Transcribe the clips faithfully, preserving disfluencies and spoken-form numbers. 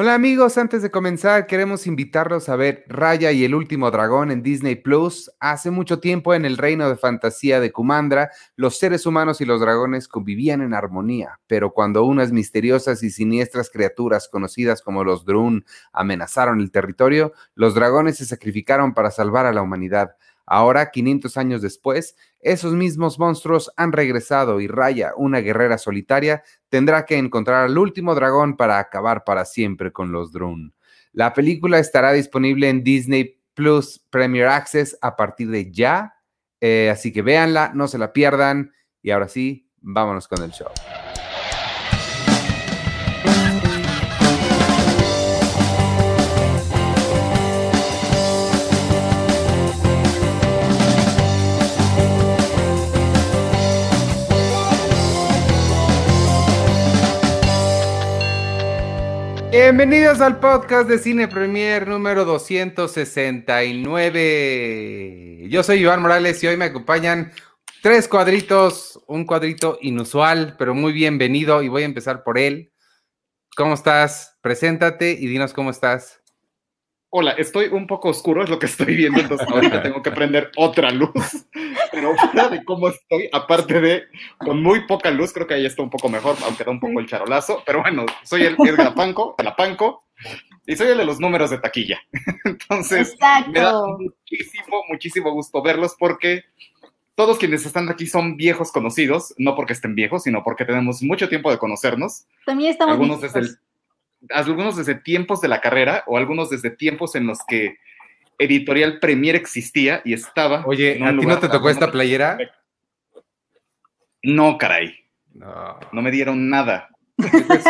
Hola amigos, antes de comenzar queremos invitarlos a ver Raya y el último dragón en Disney Plus. Hace mucho tiempo en el reino de fantasía de Kumandra, los seres humanos y los dragones convivían en armonía, pero cuando unas misteriosas y siniestras criaturas conocidas como los Druun amenazaron el territorio, los dragones se sacrificaron para salvar a la humanidad. Ahora, quinientos años después, esos mismos monstruos han regresado y Raya, una guerrera solitaria, tendrá que encontrar al último dragón para acabar para siempre con los Druun. La película estará disponible en Disney Plus Premier Access a partir de ya, eh, así que véanla, no se la pierdan. Y ahora sí, vámonos con el show. Bienvenidos al podcast de Cine Premier número doscientos sesenta y nueve. Yo soy Iván Morales y hoy me acompañan tres cuadritos, un cuadrito inusual, pero muy bienvenido, y voy a empezar por él. ¿Cómo estás? Preséntate y dinos cómo estás. Hola, estoy un poco oscuro, es lo que estoy viendo, entonces ahorita tengo que prender otra luz, pero fuera de cómo estoy, aparte de con muy poca luz, creo que ahí está un poco mejor, aunque da un poco el charolazo, pero bueno, soy el Edgar Apanco, el Apanco, y soy el de los números de taquilla, entonces Exacto. me da muchísimo, muchísimo gusto verlos, porque todos quienes están aquí son viejos conocidos, no porque estén viejos, sino porque tenemos mucho tiempo de conocernos. También estamos algunos desde el, algunos desde tiempos de la carrera, o algunos desde tiempos en los que Editorial Premier existía y estaba. Oye, ¿a ti no te tocó esta playera? No, caray. No, no me dieron nada. Esta es,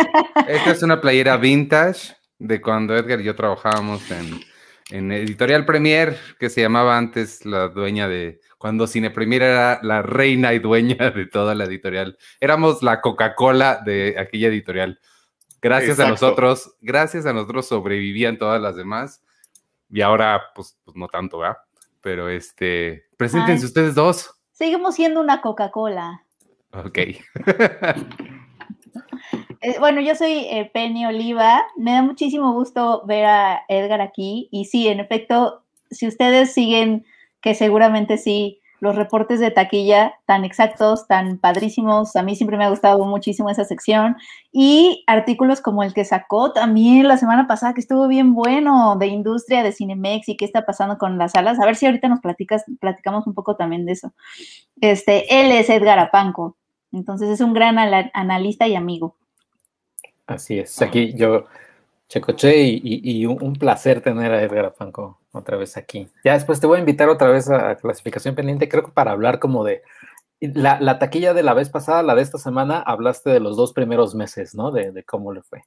esta es una playera vintage de cuando Edgar y yo trabajábamos en, en Editorial Premier, que se llamaba antes la dueña de... Cuando Cine Premier era la reina y dueña de toda la editorial. Éramos la Coca-Cola de aquella editorial. Gracias Exacto. a nosotros, gracias a nosotros sobrevivían todas las demás. Y ahora, pues, pues no tanto, ¿verdad? Pero, este, preséntense Ay, ustedes dos. Seguimos siendo una Coca-Cola. Ok. eh, bueno, yo soy eh, Penny Oliva. Me da muchísimo gusto ver a Edgar aquí. Y sí, en efecto, si ustedes siguen, que seguramente sí, los reportes de taquilla tan exactos, tan padrísimos. A mí siempre me ha gustado muchísimo esa sección. Y artículos como el que sacó también la semana pasada, que estuvo bien bueno, de industria, de Cinemex y qué está pasando con las salas. A ver si ahorita nos platicas, platicamos un poco también de eso. Este, él es Edgar Apanco. Entonces es un gran analista y amigo. Así es. Aquí yo... Checoche, y, y, y un placer tener a Edgar Apanco otra vez aquí. Ya después te voy a invitar otra vez a Clasificación Pendiente, creo que para hablar como de... La, la taquilla de la vez pasada, la de esta semana, hablaste de los dos primeros meses, ¿no? De, de cómo le fue.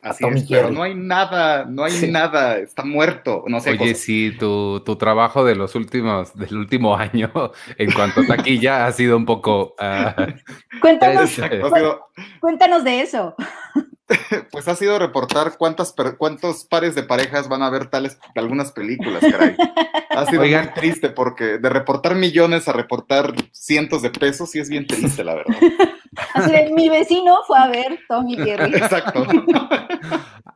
Así es, pero no hay nada, no hay sí. nada, está muerto. No sé. Oye, cosas. sí, tu, tu trabajo de los últimos, del último año en cuanto a taquilla ha sido un poco... Uh, cuéntanos, cu- cuéntanos de eso. Pues ha sido reportar cuántas cuántos pares de parejas van a ver tales algunas películas, caray. Ha sido Oigan, muy triste, porque de reportar millones a reportar cientos de pesos, sí es bien triste, la verdad. Así de, mi vecino fue a ver Tommy Jerry. Exacto.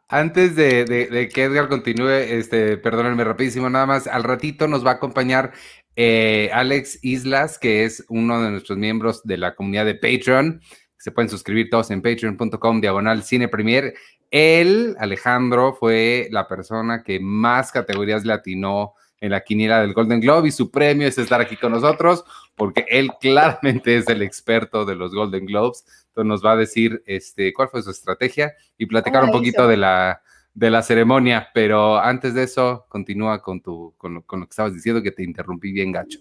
Antes de, de, de que Edgar continúe, este, perdónenme rapidísimo, nada más, al ratito nos va a acompañar eh, Alex Islas, que es uno de nuestros miembros de la comunidad de Patreon. Se pueden suscribir todos en patreon.com diagonal Cine Premier. Él, Alejandro, fue la persona que más categorías le atinó en la quiniela del Golden Globe, y su premio es estar aquí con nosotros, porque él claramente es el experto de los Golden Globes. Entonces nos va a decir este, cuál fue su estrategia y platicar un poquito de la, de la ceremonia. Pero antes de eso, continúa con, tu, con, lo, con lo que estabas diciendo, que te interrumpí bien gacho.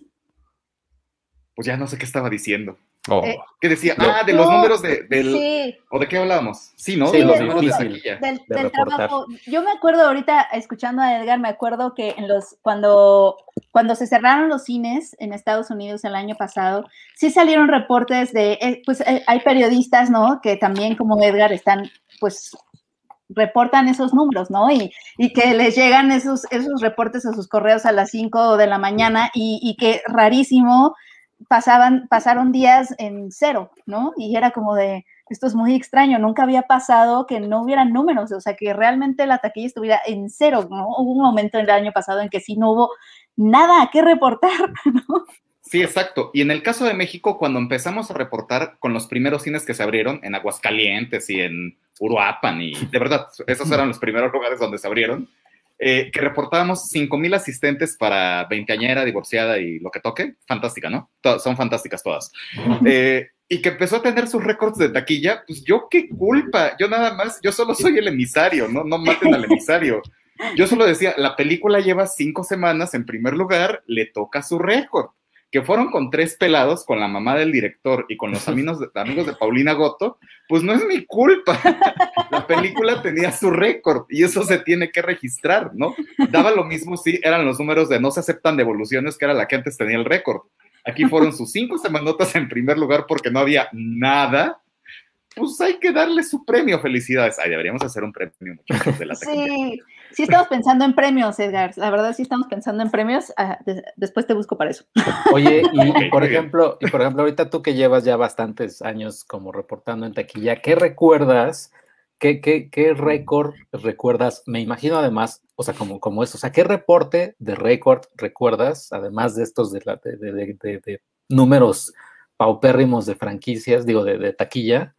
Pues ya no sé qué estaba diciendo. Oh. Eh, que decía, no, ah, de los no, números de, del... Sí. ¿O de qué hablábamos? Sí, ¿no? Sí, de los de, números de taquilla. Del, del de trabajo. Yo me acuerdo ahorita, escuchando a Edgar, me acuerdo que en los cuando, cuando se cerraron los cines en Estados Unidos el año pasado, sí salieron reportes de... Eh, pues eh, hay periodistas, ¿no? Que también, como Edgar, están, pues... reportan esos números, ¿no? Y, y que les llegan esos, esos reportes a sus correos a las cinco de la mañana, y, y que rarísimo... pasaban, pasaron días en cero, ¿no? Y era como de, esto es muy extraño, nunca había pasado que no hubiera números, o sea, que realmente la taquilla estuviera en cero, ¿no? Hubo un momento el año pasado en que sí no hubo nada que reportar, ¿no? Sí, exacto. Y en el caso de México, cuando empezamos a reportar con los primeros cines que se abrieron, en Aguascalientes y en Uruapan, y de verdad, esos eran los primeros lugares donde se abrieron, eh, que reportábamos cinco mil asistentes para veinteañera, divorciada y lo que toque. Fantástica, ¿no? To- son fantásticas todas. Eh, y que empezó a tener sus récords de taquilla, pues yo qué culpa, yo nada más, yo solo soy el emisario, ¿no? No maten al emisario. Yo solo decía, la película lleva cinco semanas en primer lugar, le toca su récord. Que fueron con tres pelados, con la mamá del director y con los amigos de, amigos de Paulina Goto, pues no es mi culpa. La película tenía su récord y eso se tiene que registrar, ¿no? Daba lo mismo si eran los números de no se aceptan devoluciones, que era la que antes tenía el récord. Aquí fueron sus cinco semanotas en primer lugar porque no había nada. Pues hay que darle su premio, felicidades. Ay, deberíamos hacer un premio, muchachos, de la taquilla. Sí, sí estamos pensando en premios, Edgar. La verdad, sí estamos pensando en premios. Ah, de- después te busco para eso. Oye, y okay, por ejemplo, y por ejemplo, ahorita tú que llevas ya bastantes años como reportando en taquilla, ¿qué recuerdas? ¿Qué, qué, qué récord recuerdas? Me imagino además, o sea, como, como eso, o sea, ¿qué reporte de récord recuerdas? Además de estos de, la, de, de, de, de, de números paupérrimos de franquicias, digo, de, de taquilla.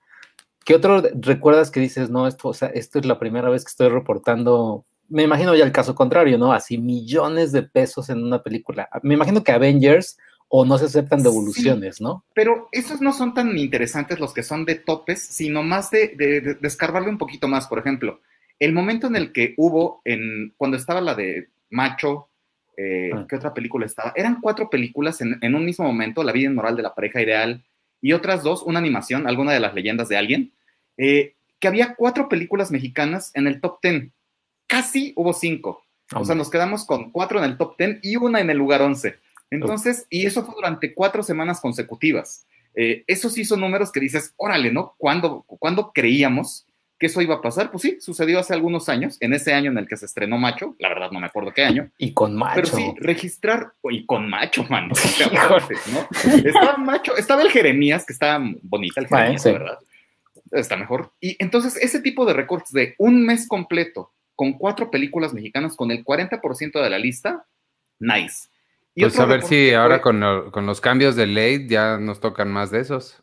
¿Qué otro recuerdas que dices, no, esto, o sea, esto es la primera vez que estoy reportando? Me imagino ya el caso contrario, ¿no? Así millones de pesos en una película. Me imagino que Avengers o no se aceptan devoluciones, sí, ¿no? Pero esos no son tan interesantes los que son de topes, sino más de, de, de, de escarbarle un poquito más. Por ejemplo, el momento en el que hubo, en, cuando estaba la de Macho, eh, ah. ¿qué otra película estaba? Eran cuatro películas en, en un mismo momento, La vida inmoral de la pareja ideal, y otras dos, una animación, alguna de las leyendas de alguien, eh, que había cuatro películas mexicanas en el top ten. Casi hubo cinco. Oh. O sea, nos quedamos con cuatro en el top ten y una en el lugar once. Entonces, oh. y eso fue durante cuatro semanas consecutivas. Eh, eso sí son números que dices, órale, ¿no? ¿Cuándo, ¿Cuándo creíamos que eso iba a pasar? Pues sí, sucedió hace algunos años, en ese año en el que se estrenó Macho, la verdad no me acuerdo qué año. Y con Macho. Pero sí, registrar, y con Macho, man. O sea, ¿no? Estaba Macho, estaba el Jeremías, que estaba bonita el Jeremías, la verdad. Está mejor. Y entonces, ese tipo de récords de un mes completo, con cuatro películas mexicanas, con el cuarenta por ciento de la lista, nice. Y pues a ver si ahora fue... con, lo, con los cambios de ley ya nos tocan más de esos.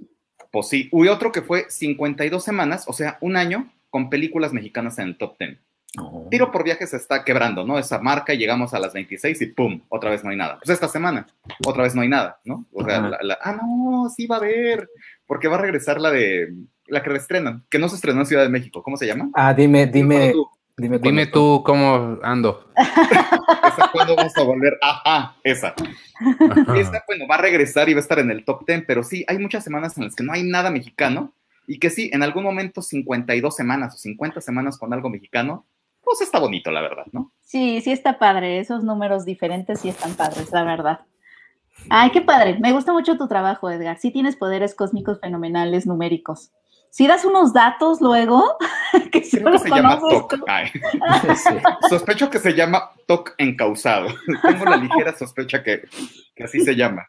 Pues sí, y otro que fue cincuenta y dos semanas, o sea, un año con películas mexicanas en el top diez. Oh. Tiro por viaje se está quebrando, ¿no? Esa marca, y llegamos a las veintiséis y ¡pum! Otra vez no hay nada. Pues esta semana, otra vez no hay nada, ¿no? O sea, uh-huh. la, la, ah, no, sí va a haber, porque va a regresar la de, la que reestrenan, que no se estrenó en Ciudad de México, ¿cómo se llama? Ah, dime, dime, tú? dime, dime tú cómo ando. Esa, ¿cuándo vamos a volver? Ajá, esa. Esta, bueno, va a regresar y va a estar en el top diez, pero sí, hay muchas semanas en las que no hay nada mexicano y que sí, en algún momento cincuenta y dos semanas o cincuenta semanas con algo mexicano, pues está bonito, la verdad, ¿no? Sí, sí está padre. Esos números diferentes sí están padres, la verdad. Ay, qué padre. Me gusta mucho tu trabajo, Edgar. Sí tienes poderes cósmicos fenomenales numéricos. Si das unos datos luego, que si no los se llama T O C. Sí. Sospecho que se llama T O C encausado. Tengo la ligera sospecha que, que así se llama.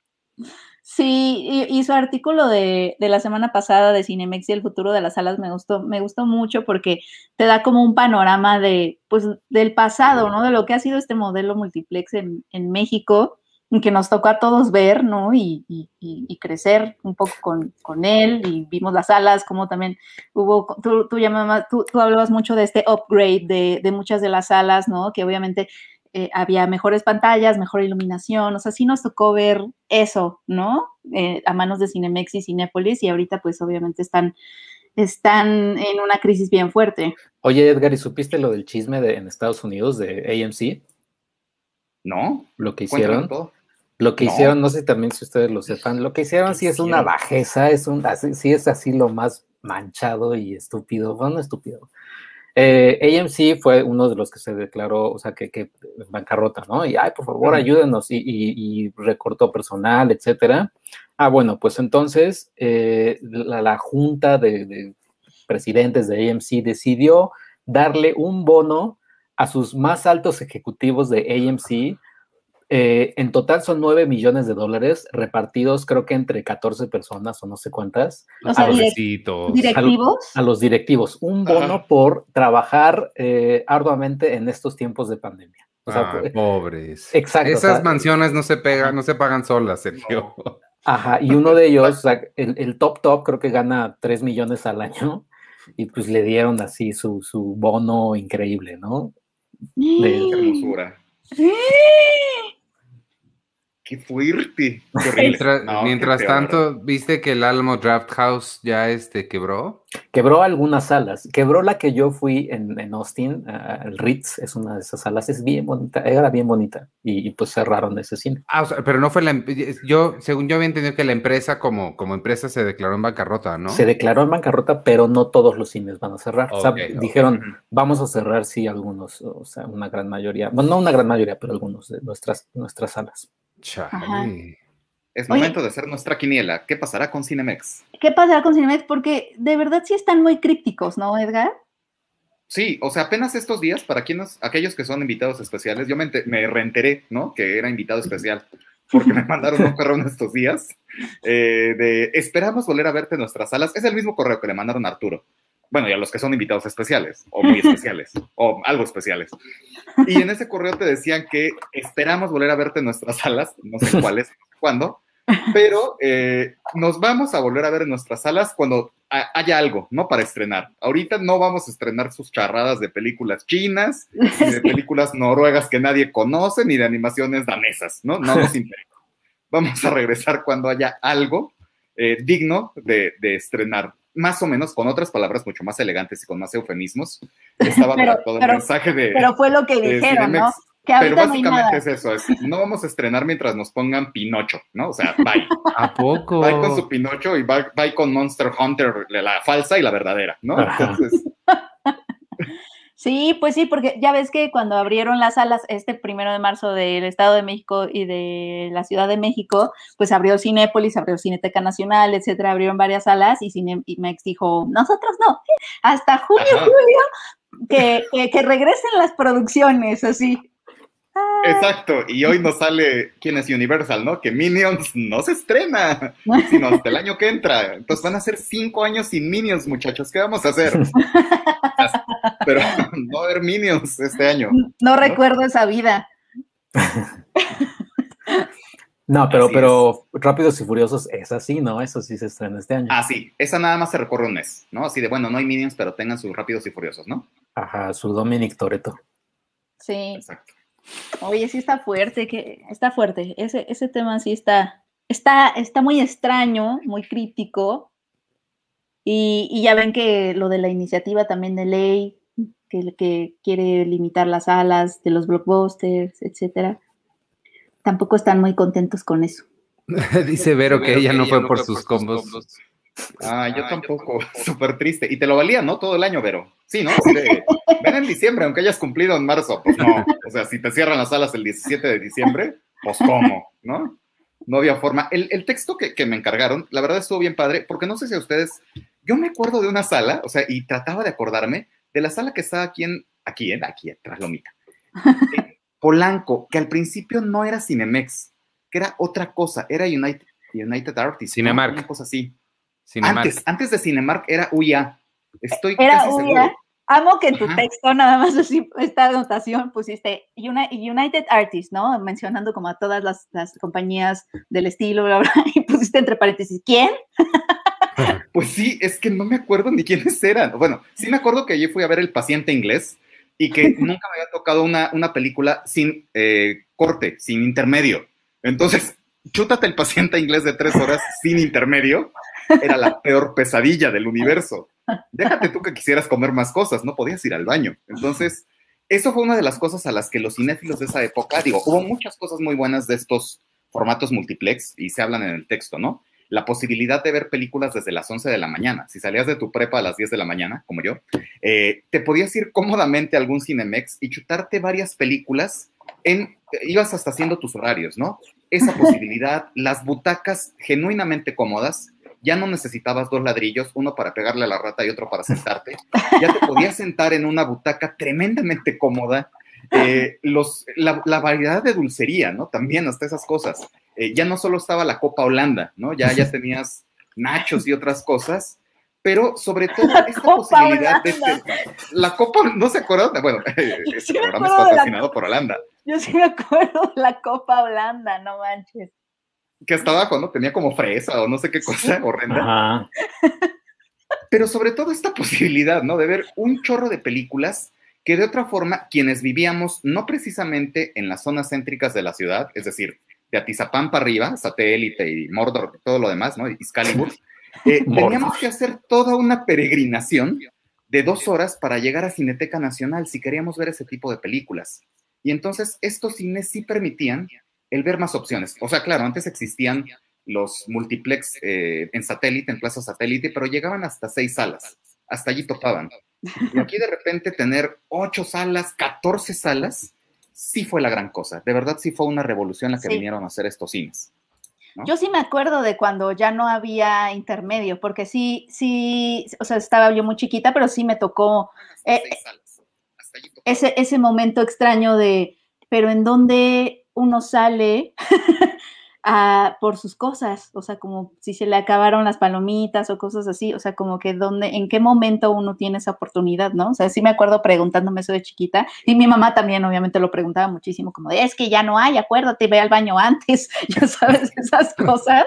Sí, y, y su artículo de, de la semana pasada de Cinemex y el futuro de las salas me gustó, me gustó mucho porque te da como un panorama de, pues, del pasado, ¿no? De lo que ha sido este modelo multiplex en, en México, que nos tocó a todos ver, ¿no? Y, y, y crecer un poco con, con él, y vimos las salas, como también hubo, tú, tú, llamabas, tú, tú hablabas mucho de este upgrade de, de muchas de las salas, ¿no? Que obviamente eh, había mejores pantallas, mejor iluminación, o sea, sí nos tocó ver eso, ¿no? Eh, a manos de Cinemex y Cinépolis, y ahorita pues obviamente están, están en una crisis bien fuerte. Oye, Edgar, ¿y supiste lo del chisme de, en Estados Unidos de A M C? No. Lo que hicieron. Lo que no. hicieron, no sé también si ustedes lo sepan, lo que hicieron sí es hicieron? una bajeza, es un, así, sí es así lo más manchado y estúpido, bueno, estúpido. Eh, A M C fue uno de los que se declaró, o sea, que, que bancarrota, ¿no? Y, ay, por favor, ayúdenos, y, y, y recortó personal, etcétera. Ah, bueno, pues entonces eh, la, la junta de, de presidentes de A M C decidió darle un bono a sus más altos ejecutivos de A M C Eh, en total son nueve millones de dólares repartidos, creo que entre catorce personas o no sé cuántas. O sea, a, direct los, directivos. A, a los directivos. Un bono ah. por trabajar eh, arduamente en estos tiempos de pandemia. O sea, ah, pobres. Exacto. Esas o sea, mansiones no se pegan, no se pagan solas, Sergio. No. Ajá, y uno de ellos, o sea, el, el top top, creo que gana tres millones al año y pues le dieron así su, su bono increíble, ¿no? De ¡qué hermosura! ¡Sí! ¡Qué fuerte! Qué mientras no, mientras qué tanto, ¿viste que el Alamo Draft House ya este quebró? Quebró algunas salas. Quebró la que yo fui en, en Austin, uh, el Ritz, es una de esas salas, es bien bonita, era bien bonita, y, y pues cerraron ese cine. Ah, o sea, pero no fue la... Yo, según yo había entendido que la empresa como, como empresa se declaró en bancarrota, ¿no? Se declaró en bancarrota, pero no todos los cines van a cerrar. Okay, o sea, okay. Dijeron, vamos a cerrar, sí, algunos, o sea, una gran mayoría, bueno, no una gran mayoría, pero algunos de nuestras, nuestras salas. Chale. Es momento Oye, de hacer nuestra quiniela. ¿Qué pasará con Cinemex? ¿Qué pasará con Cinemex? Porque de verdad sí están muy crípticos, ¿no, Edgar? Sí, o sea, apenas estos días, para quienes, aquellos que son invitados especiales, yo me, enter, me reenteré, ¿no? Que era invitado especial, porque me mandaron un correo en estos días eh, de esperamos volver a verte en nuestras salas. Es el mismo correo que le mandaron a Arturo. Bueno, y a los que son invitados especiales, o muy especiales, o algo especiales. Y en ese correo te decían que esperamos volver a verte en nuestras salas, no sé cuáles, cuándo, pero eh, nos vamos a volver a ver en nuestras salas cuando haya algo, ¿no? Para estrenar. Ahorita no vamos a estrenar sus charradas de películas chinas, ni de películas noruegas que nadie conoce, ni de animaciones danesas, ¿no? No nos interesa. Vamos a regresar cuando haya algo eh, digno de, de estrenar. Más o menos, con otras palabras mucho más elegantes y con más eufemismos, estaba pero, todo el pero, mensaje de... Pero fue lo que dijeron, Cinemex, ¿no? Que pero básicamente no es eso, es, no vamos a estrenar mientras nos pongan Pinocho, ¿no? O sea, bye. ¿A poco? Bye con su Pinocho y bye, bye con Monster Hunter, la falsa y la verdadera, ¿no? Entonces... Sí, pues sí, porque ya ves que cuando abrieron las salas este primero de marzo del Estado de México y de la Ciudad de México, pues abrió Cinépolis, abrió Cineteca Nacional, etcétera, abrieron varias salas y Cinemex dijo, nosotros no, hasta junio, Ajá. julio, que, que, que regresen las producciones, así. Ay. Exacto, y hoy nos sale, ¿quién es Universal, no? Que Minions no se estrena, sino hasta el año que entra. Entonces van a ser cinco años sin Minions, muchachos, ¿qué vamos a hacer? Pero no va a haber Minions este año. No, no recuerdo esa vida. No, pero, pero Rápidos y Furiosos es así, ¿no? Eso sí se estrena este año. Ah, sí, esa nada más se recorre un mes, ¿no? Así de, bueno, no hay Minions, pero tengan sus Rápidos y Furiosos, ¿no? Ajá, su Dominic Toretto. Sí. Exacto. Oye, sí está fuerte, que está fuerte. Ese, ese tema sí está, está, está muy extraño, muy crítico. Y, y ya ven que lo de la iniciativa también de ley, que, que quiere limitar las salas de los blockbusters, etcétera. Tampoco están muy contentos con eso. Dice Vero que ella no fue por sus combos. Ah, yo tampoco, súper triste. Y te lo valía, ¿no? Todo el año, Vero. Sí, ¿no? Sí, de, ven en diciembre, aunque hayas cumplido en marzo. Pues no, o sea, si te cierran las salas el diecisiete de diciembre, pues cómo, ¿no? No había forma. El, el texto que, que me encargaron, la verdad estuvo bien padre, porque no sé si a ustedes... Yo me acuerdo de una sala, o sea, y trataba de acordarme de la sala que está aquí en... Aquí, ¿eh? Aquí, atrás, Lomita. En Polanco, que al principio no era Cinemex, que era otra cosa, era United, United Artists. Cinemark. Una cosa así. Cinemark. Antes, antes de Cinemark era U I A. Estoy era casi U I A. Seguro. Amo que en tu Ajá. texto, nada más así, esta anotación pusiste United Artists, ¿no? Mencionando como a todas las, las compañías del estilo, bla, bla, y pusiste entre paréntesis, ¿quién? Pues sí, es que no me acuerdo ni quiénes eran. Bueno, sí me acuerdo que yo fui a ver El Paciente Inglés y que nunca me había tocado una, una película sin eh, corte, sin intermedio. Entonces, chútate El Paciente Inglés de tres horas sin intermedio. Era la peor pesadilla del universo. Déjate tú que quisieras comer más cosas, no podías ir al baño. Entonces, eso fue una de las cosas a las que los cinéfilos de esa época, digo, hubo muchas cosas muy buenas de estos formatos multiplex y se hablan en el texto, ¿no? La posibilidad de ver películas desde las once de la mañana. Si salías de tu prepa a las diez de la mañana, como yo, eh, te podías ir cómodamente a algún Cinemex y chutarte varias películas en... Ibas hasta haciendo tus horarios, ¿no? Esa posibilidad, las butacas genuinamente cómodas, ya no necesitabas dos ladrillos, uno para pegarle a la rata y otro para sentarte. Ya te podías sentar en una butaca tremendamente cómoda, eh, los, la, la variedad de dulcería, ¿no? También hasta esas cosas. Eh, ya no solo estaba la Copa Holanda, ¿no? Ya, ya tenías nachos y otras cosas, pero sobre todo la esta Copa posibilidad Holanda. de... Este, la Copa, ¿no se acuerdan? Bueno, este sí programa es patrocinado la, por Holanda. Yo sí me acuerdo de la Copa Holanda, no manches. Que hasta abajo, ¿no? Tenía como fresa o no sé qué cosa sí. horrenda. Ajá. Pero sobre todo esta posibilidad, ¿no? De ver un chorro de películas que de otra forma, quienes vivíamos no precisamente en las zonas céntricas de la ciudad, es decir, de Atizapán para arriba, Satélite y Mordor y todo lo demás, ¿no? Excalibur. Eh, teníamos que hacer toda una peregrinación de dos horas para llegar a Cineteca Nacional si queríamos ver ese tipo de películas. Y entonces estos cines sí permitían el ver más opciones. O sea, claro, antes existían los multiplex eh, en Satélite, en Plaza Satélite, pero llegaban hasta seis salas. Hasta allí topaban. Y aquí de repente tener ocho salas, catorce salas, sí fue la gran cosa. De verdad sí fue una revolución la que sí. vinieron a hacer estos cines, ¿no? Yo sí me acuerdo de cuando ya no había intermedio, porque sí, sí, o sea, estaba yo muy chiquita, pero sí me tocó eh, ese, ese momento extraño de, pero en dónde uno sale a, por sus cosas, o sea, como si se le acabaron las palomitas o cosas así, o sea, como que dónde, en qué momento uno tiene esa oportunidad, ¿no? O sea, sí me acuerdo preguntándome eso de chiquita, y mi mamá también obviamente lo preguntaba muchísimo, como de, es que ya no hay, acuérdate, ve al baño antes, ya sabes, esas cosas,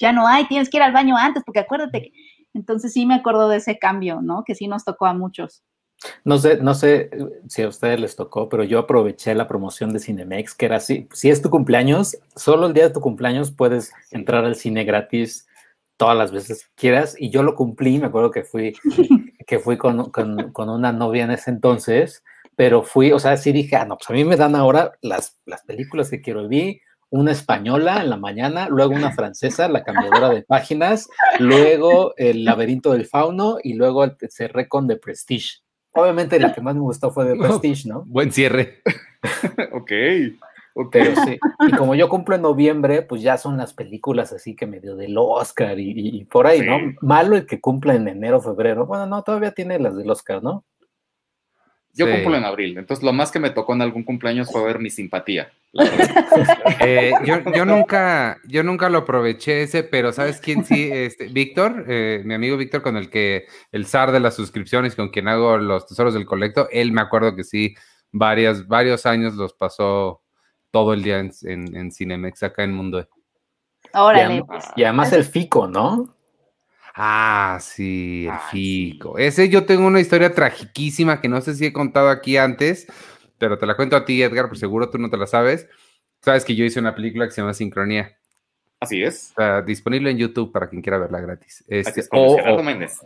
ya no hay, tienes que ir al baño antes, porque acuérdate, que... entonces sí me acuerdo de ese cambio, ¿no? Que sí nos tocó a muchos. No sé, no sé si a ustedes les tocó, pero yo aproveché la promoción de Cinemex, que era así, si es tu cumpleaños, solo el día de tu cumpleaños puedes entrar al cine gratis todas las veces que quieras, y yo lo cumplí, me acuerdo que fui, que fui con, con, con una novia en ese entonces, pero fui, o sea, sí dije, ah, no, pues a mí me dan ahora las, las películas que quiero, vi una española en la mañana, luego una francesa, La cambiadora de páginas, luego El laberinto del fauno, y luego cerré con The Prestige. Obviamente la que más me gustó fue The Prestige, ¿no? Buen cierre. Ok, ok. Pero sí. Y como yo cumplo en noviembre, pues ya son las películas así que me dio del Oscar y, y por ahí, sí. ¿no? Malo el que cumpla en enero, febrero. Bueno, no, todavía tiene las del Oscar, ¿no? Yo sí. cumplo en abril, entonces lo más que me tocó en algún cumpleaños fue ver Mi simpatía. eh, yo, yo nunca, yo nunca lo aproveché ese, pero ¿sabes quién sí? Este, Víctor, eh, mi amigo Víctor, con el que el zar de las suscripciones, con quien hago los tesoros del colecto, él me acuerdo que sí, varias, varios años los pasó todo el día en, en, en Cinemex acá en Mundo E. Órale. Y además, y además el Fico, ¿no? Ah, sí, el ah, Fico. Sí. Ese yo tengo una historia tragiquísima que no sé si he contado aquí antes, pero te la cuento a ti, Edgar, por seguro tú no te la sabes. Sabes que yo hice una película que se llama Sincronía. Así es. Uh, disponible en YouTube para quien quiera verla gratis. Este, es o, o,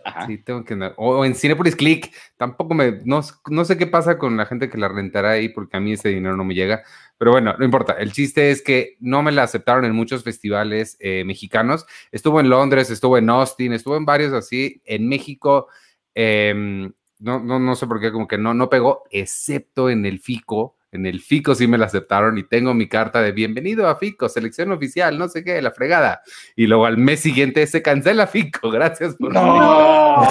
Ajá. Sí, tengo que, o en Cinepolis Click. Tampoco me... No, no sé qué pasa con la gente que la rentará ahí, porque a mí ese dinero no me llega. Pero bueno, no importa. El chiste es que no me la aceptaron en muchos festivales eh, mexicanos. Estuvo en Londres, estuvo en Austin, estuvo en varios así. En México... Eh, No, no, no sé por qué, como que no, no pegó, excepto en el Fico. En el Fico sí me la aceptaron y tengo mi carta de bienvenido a Fico, selección oficial, no sé qué, la fregada. Y luego al mes siguiente se cancela Fico, gracias por... ¡No!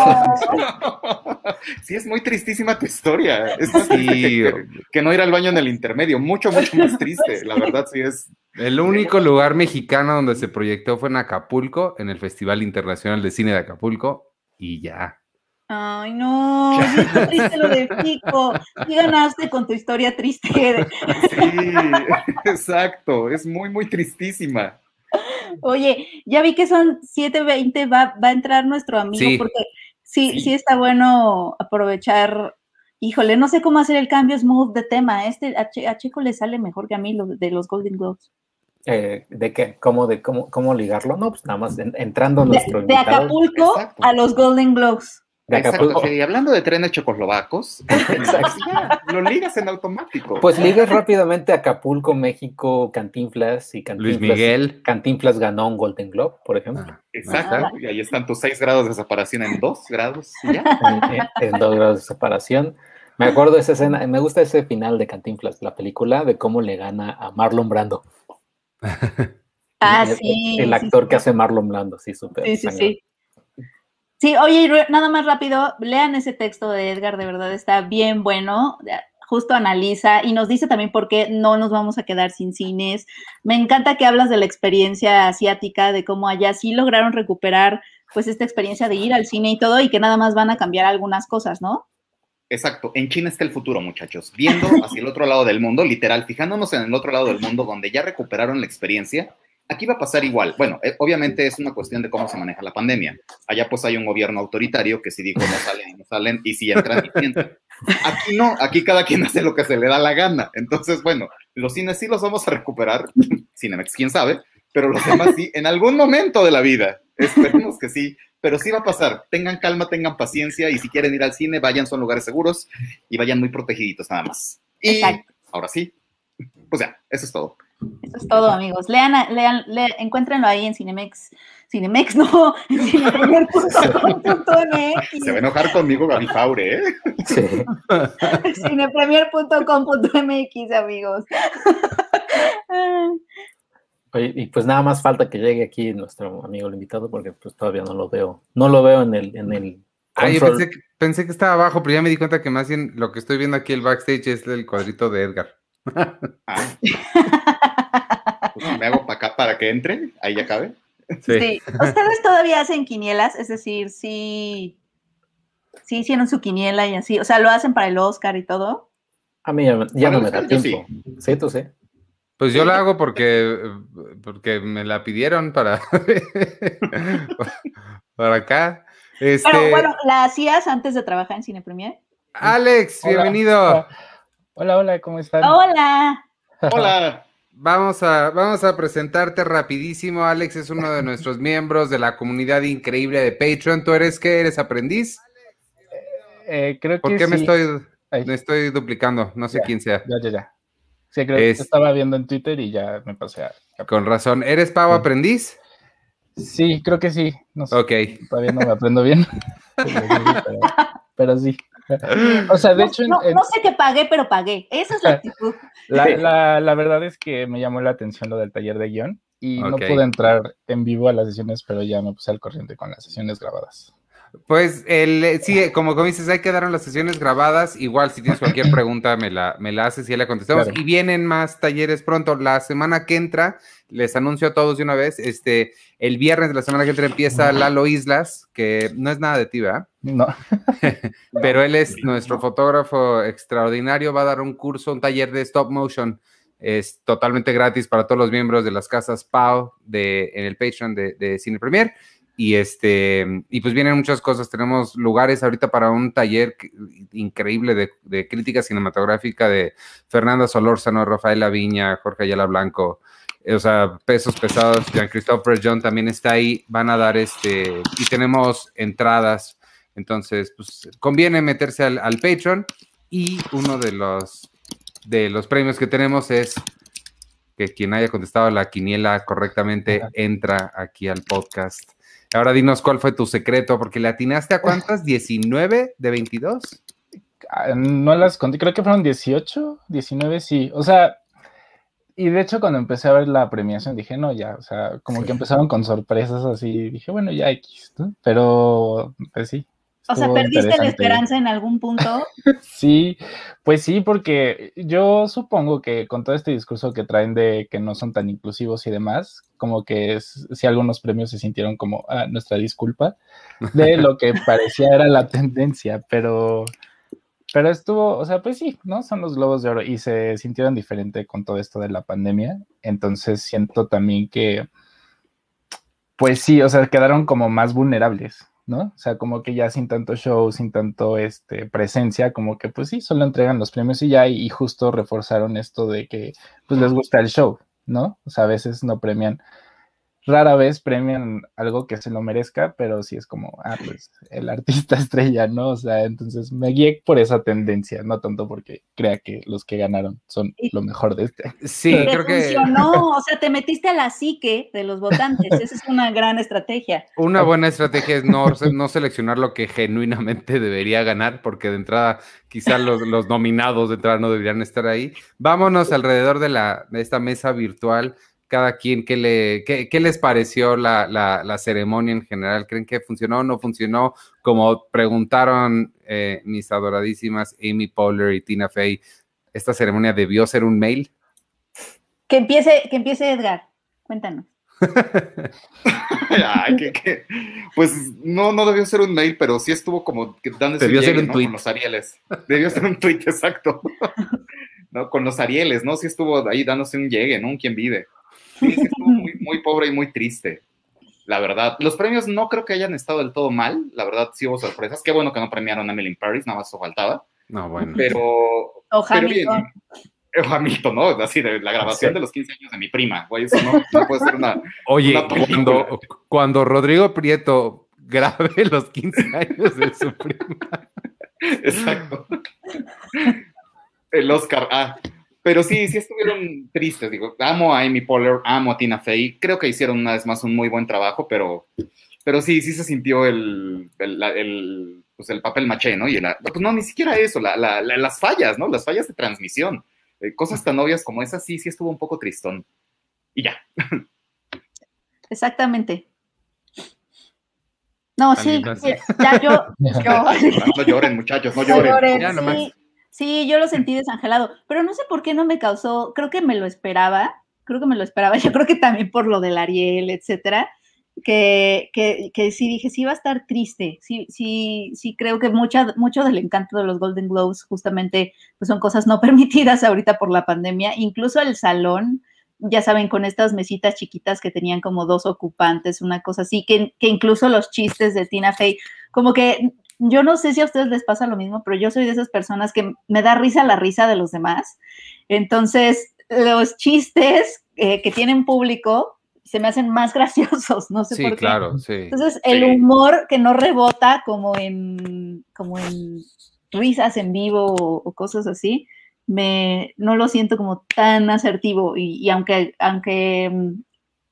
Sí, es muy tristísima tu historia. Es más sí. que, que, que no ir al baño en el intermedio, mucho, mucho más triste. La verdad sí es... El único lugar mexicano donde se proyectó fue en Acapulco, en el Festival Internacional de Cine de Acapulco, y ya. Ay, no, yo triste lo de Fico. Y ganaste con tu historia triste. Sí, exacto. Es muy, muy tristísima. Oye, ya vi que son siete veinte, va, va a entrar nuestro amigo, sí. porque sí, sí, sí está bueno aprovechar. Híjole, no sé cómo hacer el cambio smooth de tema. Este a, che, a Checo le sale mejor que a mí lo de los Golden Globes. Eh, ¿De qué? ¿Cómo, de cómo, ¿Cómo ligarlo? No, pues nada más en, entrando nuestro de, de Acapulco exacto. a los Golden Globes. Exacto, sí, hablando de trenes checoslovacos, lo ligas en automático. Pues ligas rápidamente Acapulco, México, Cantinflas y Cantinflas. Luis Miguel. Cantinflas ganó un Golden Globe, por ejemplo. Ah, exacto, ah, y ahí están tus seis grados de separación en dos grados. ¿Ya? En, en dos grados de separación. Me acuerdo de esa escena, me gusta ese final de Cantinflas, la película de cómo le gana a Marlon Brando. Ah, el, sí. El actor sí, que sí. hace Marlon Brando, sí, súper. Sí, sí, sangrado. sí. Sí, oye, nada más rápido, lean ese texto de Edgar, de verdad está bien bueno. justo analiza y nos dice también por qué no nos vamos a quedar sin cines. Me encanta que hablas de la experiencia asiática, de cómo allá sí lograron recuperar pues esta experiencia de ir al cine y todo, y que nada más van a cambiar algunas cosas, ¿no? Exacto. En China está el futuro, muchachos. Viendo hacia el otro lado del mundo, literal, fijándonos en el otro lado del mundo donde ya recuperaron la experiencia, aquí va a pasar igual. Bueno, eh, obviamente es una cuestión de cómo se maneja la pandemia. Allá pues hay un gobierno autoritario que si dijo no salen, no salen, y si entran, y entran. Aquí no, aquí cada quien hace lo que se le da la gana. Entonces, bueno, los cines sí los vamos a recuperar, Cinemex, quién sabe, pero los demás sí, en algún momento de la vida. Esperemos que sí, pero sí va a pasar. Tengan calma, tengan paciencia, y si quieren ir al cine, vayan, son lugares seguros, y vayan muy protegiditos nada más. Y exacto. Ahora sí, pues ya, eso es todo. Eso es todo, amigos. Lean, lean, lean, encuéntrenlo ahí en Cinemex. Cinemex, no. En cinepremier punto com punto m x. Se va a enojar conmigo Gaby Faure, ¿eh? Sí. cinepremier punto com punto m x, amigos. Oye, y pues nada más falta que llegue aquí nuestro amigo el invitado, porque pues todavía no lo veo. No lo veo en el... En el ah, yo pensé, que, pensé que estaba abajo, pero ya me di cuenta que más bien lo que estoy viendo aquí el backstage es el cuadrito de Edgar. Ah. Pues me hago para acá para que entre, ahí ya cabe. Sí. Sí. Ustedes todavía hacen quinielas, es decir, sí, sí hicieron su quiniela y así, o sea, lo hacen para el Oscar y todo. A mí ya, ya no me da tiempo. Sí, sí tú sé. Sí. Pues yo la hago porque, porque me la pidieron para, para acá. Este... Pero bueno, ¿la hacías antes de trabajar en Cine Premier? Alex, hola. Bienvenido. Hola, hola, ¿cómo están? Hola. Hola. Vamos a, vamos a presentarte rapidísimo. Alex es uno de nuestros miembros de la comunidad increíble de Patreon. ¿Tú eres qué? ¿Eres aprendiz? Eh, eh, creo que ¿Por qué sí. me, estoy, me estoy duplicando? No sé ya, quién sea. Ya, ya, ya. Sí, creo es... que estaba viendo en Twitter y ya me pasé a... Con razón. ¿Eres pavo sí. aprendiz? Sí, creo que sí. No sé. Ok. Todavía no me aprendo bien. pero, pero sí. O sea, de no, hecho... No, en... no sé que pagué, pero pagué. Esa es la actitud. La, la, la verdad es que me llamó la atención lo del taller de guión y okay. no pude entrar en vivo a las sesiones, pero ya me puse al corriente con las sesiones grabadas. Pues, el, sí, como dices, ahí quedaron las sesiones grabadas. Igual, si tienes cualquier pregunta, me la, me la haces y ya la contestamos. Claro. Y vienen más talleres pronto. La semana que entra, les anuncio a todos de una vez, este, el viernes de la semana que entra empieza Lalo Islas, que no es nada de ti, ¿verdad? No. Pero él es nuestro fotógrafo extraordinario. Va a dar un curso, un taller de stop motion. Es totalmente gratis para todos los miembros de las casas P A O de, en el Patreon de, de Cine Premier. Y este, y pues vienen muchas cosas. Tenemos lugares ahorita para un taller increíble de, de crítica cinematográfica de Fernanda Solórzano, Rafael Aviña, Jorge Ayala Blanco, o sea, pesos pesados. Jean-Christopher John también está ahí. Van a dar este, y tenemos entradas. Entonces, pues conviene meterse al, al Patreon. Y uno de los, de los premios que tenemos es que quien haya contestado la quiniela correctamente entra aquí al podcast. Ahora dinos cuál fue tu secreto, porque le atinaste a cuántas, diecinueve de veintidós. No las conté, creo que fueron dieciocho, diecinueve, sí. O sea, y de hecho cuando empecé a ver la premiación dije, no, ya, o sea, como sí. que empezaron con sorpresas así. Dije, bueno, ya X, ¿no? Pero, pues sí. O sea, ¿perdiste la esperanza en algún punto? Sí, pues sí, porque yo supongo que con todo este discurso que traen de que no son tan inclusivos y demás, como que es, si algunos premios se sintieron como ah, nuestra disculpa de lo que parecía era la tendencia, pero, pero estuvo, o sea, pues sí, ¿no? Son los Globos de Oro y se sintieron diferente con todo esto de la pandemia, entonces siento también que, pues sí, o sea, quedaron como más vulnerables, ¿no? O sea, como que ya sin tanto show, sin tanto este, presencia, como que pues sí, solo entregan los premios y ya, y, y justo reforzaron esto de que pues les gusta el show, ¿no? O sea, a veces no premian, rara vez premian algo que se lo merezca, pero sí es como, ah, pues el artista estrella, ¿no? O sea, entonces me guié por esa tendencia, no tanto porque crea que los que ganaron son lo mejor de este. Sí, ¿Te creo funcionó? que... funcionó, o sea, te metiste a la psique de los votantes, esa es una gran estrategia. Una buena estrategia es no, no seleccionar lo que genuinamente debería ganar, porque de entrada quizás los, los nominados de entrada no deberían estar ahí. Vámonos alrededor de, la, de esta mesa virtual. cada quien, ¿qué, le, qué, qué les pareció la, la, la ceremonia en general? ¿Creen que funcionó o no funcionó? Como preguntaron eh, mis adoradísimas Amy Poehler y Tina Fey, ¿esta ceremonia debió ser un mail? Que empiece, que empiece Edgar, cuéntanos. ah, que, que, pues no, no debió ser un mail, pero sí estuvo como que dando ese llegue, ¿no? Con los Arieles. Debió ser un tweet, exacto. ¿No? Con los Arieles, ¿no? Sí estuvo ahí dándose un llegue, ¿no? Un quien vive. Sí, sí estuvo muy, muy pobre y muy triste, la verdad. Los premios no creo que hayan estado del todo mal, la verdad sí hubo sorpresas. Qué bueno que no premiaron a Emily in Paris, nada más eso faltaba. No, bueno. Pero... O pero Hamilton. Bien. Hamilton, ¿no? Así de la grabación, o sea, de los quince años de mi prima, güey, eso no, no puede ser una... Oye, una cuando, cuando Rodrigo Prieto grabe los quince años de su prima. Exacto. El Oscar, ah. Pero sí, sí estuvieron tristes, digo, amo a Amy Poehler, amo a Tina Fey, creo que hicieron una vez más un muy buen trabajo, pero, pero sí, sí se sintió el... el, el pues el papel maché, ¿no? Y la, pues no, ni siquiera eso, la, la, la, las fallas, ¿no? Las fallas de transmisión. Cosas tan obvias como esas, sí, sí estuvo un poco tristón. Y ya. Exactamente. No, sí, sí, ya yo... yo. No lloren, muchachos, no lloren. No lloren, ya, sí, nomás. Sí, yo lo sentí desangelado, pero no sé por qué no me causó, creo que me lo esperaba, creo que me lo esperaba, yo creo que también por lo del Ariel, etcétera, que, que, que sí dije, sí va a estar triste, sí, sí, sí creo que mucha, mucho del encanto de los Golden Globes justamente pues son cosas no permitidas ahorita por la pandemia, incluso el salón, ya saben, con estas mesitas chiquitas que tenían como dos ocupantes, una cosa así, que, que incluso los chistes de Tina Fey, como que yo no sé si a ustedes les pasa lo mismo, pero yo soy de esas personas que me da risa la risa de los demás, entonces los chistes eh, que tienen público se me hacen más graciosos, no sé sí, por qué. Sí, claro, sí. Entonces, el sí. humor que no rebota como en, como en risas en vivo o, o cosas así, me, no lo siento como tan asertivo. Y, y aunque, aunque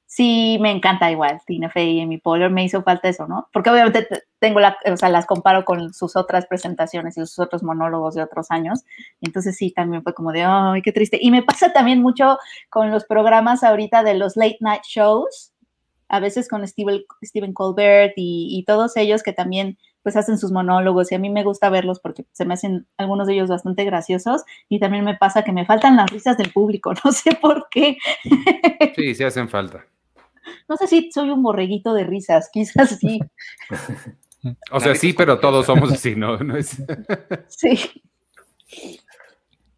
sí me encanta igual Tina Fey y Amy Poehler, me hizo falta eso, ¿no? Porque obviamente tengo la, o sea, las comparo con sus otras presentaciones y sus otros monólogos de otros años. Entonces, sí, también fue como de, ¡ay, qué triste! Y me pasa también mucho con los programas ahorita de los late night shows, a veces con Stephen, Stephen Colbert y, y todos ellos que también pues hacen sus monólogos y a mí me gusta verlos porque se me hacen algunos de ellos bastante graciosos y también me pasa que me faltan las risas del público, no sé por qué. Sí, sí hacen falta. No sé si soy un borreguito de risas, quizás sí. O sea, sí, pero todos somos así, ¿no? ¿No es? Sí.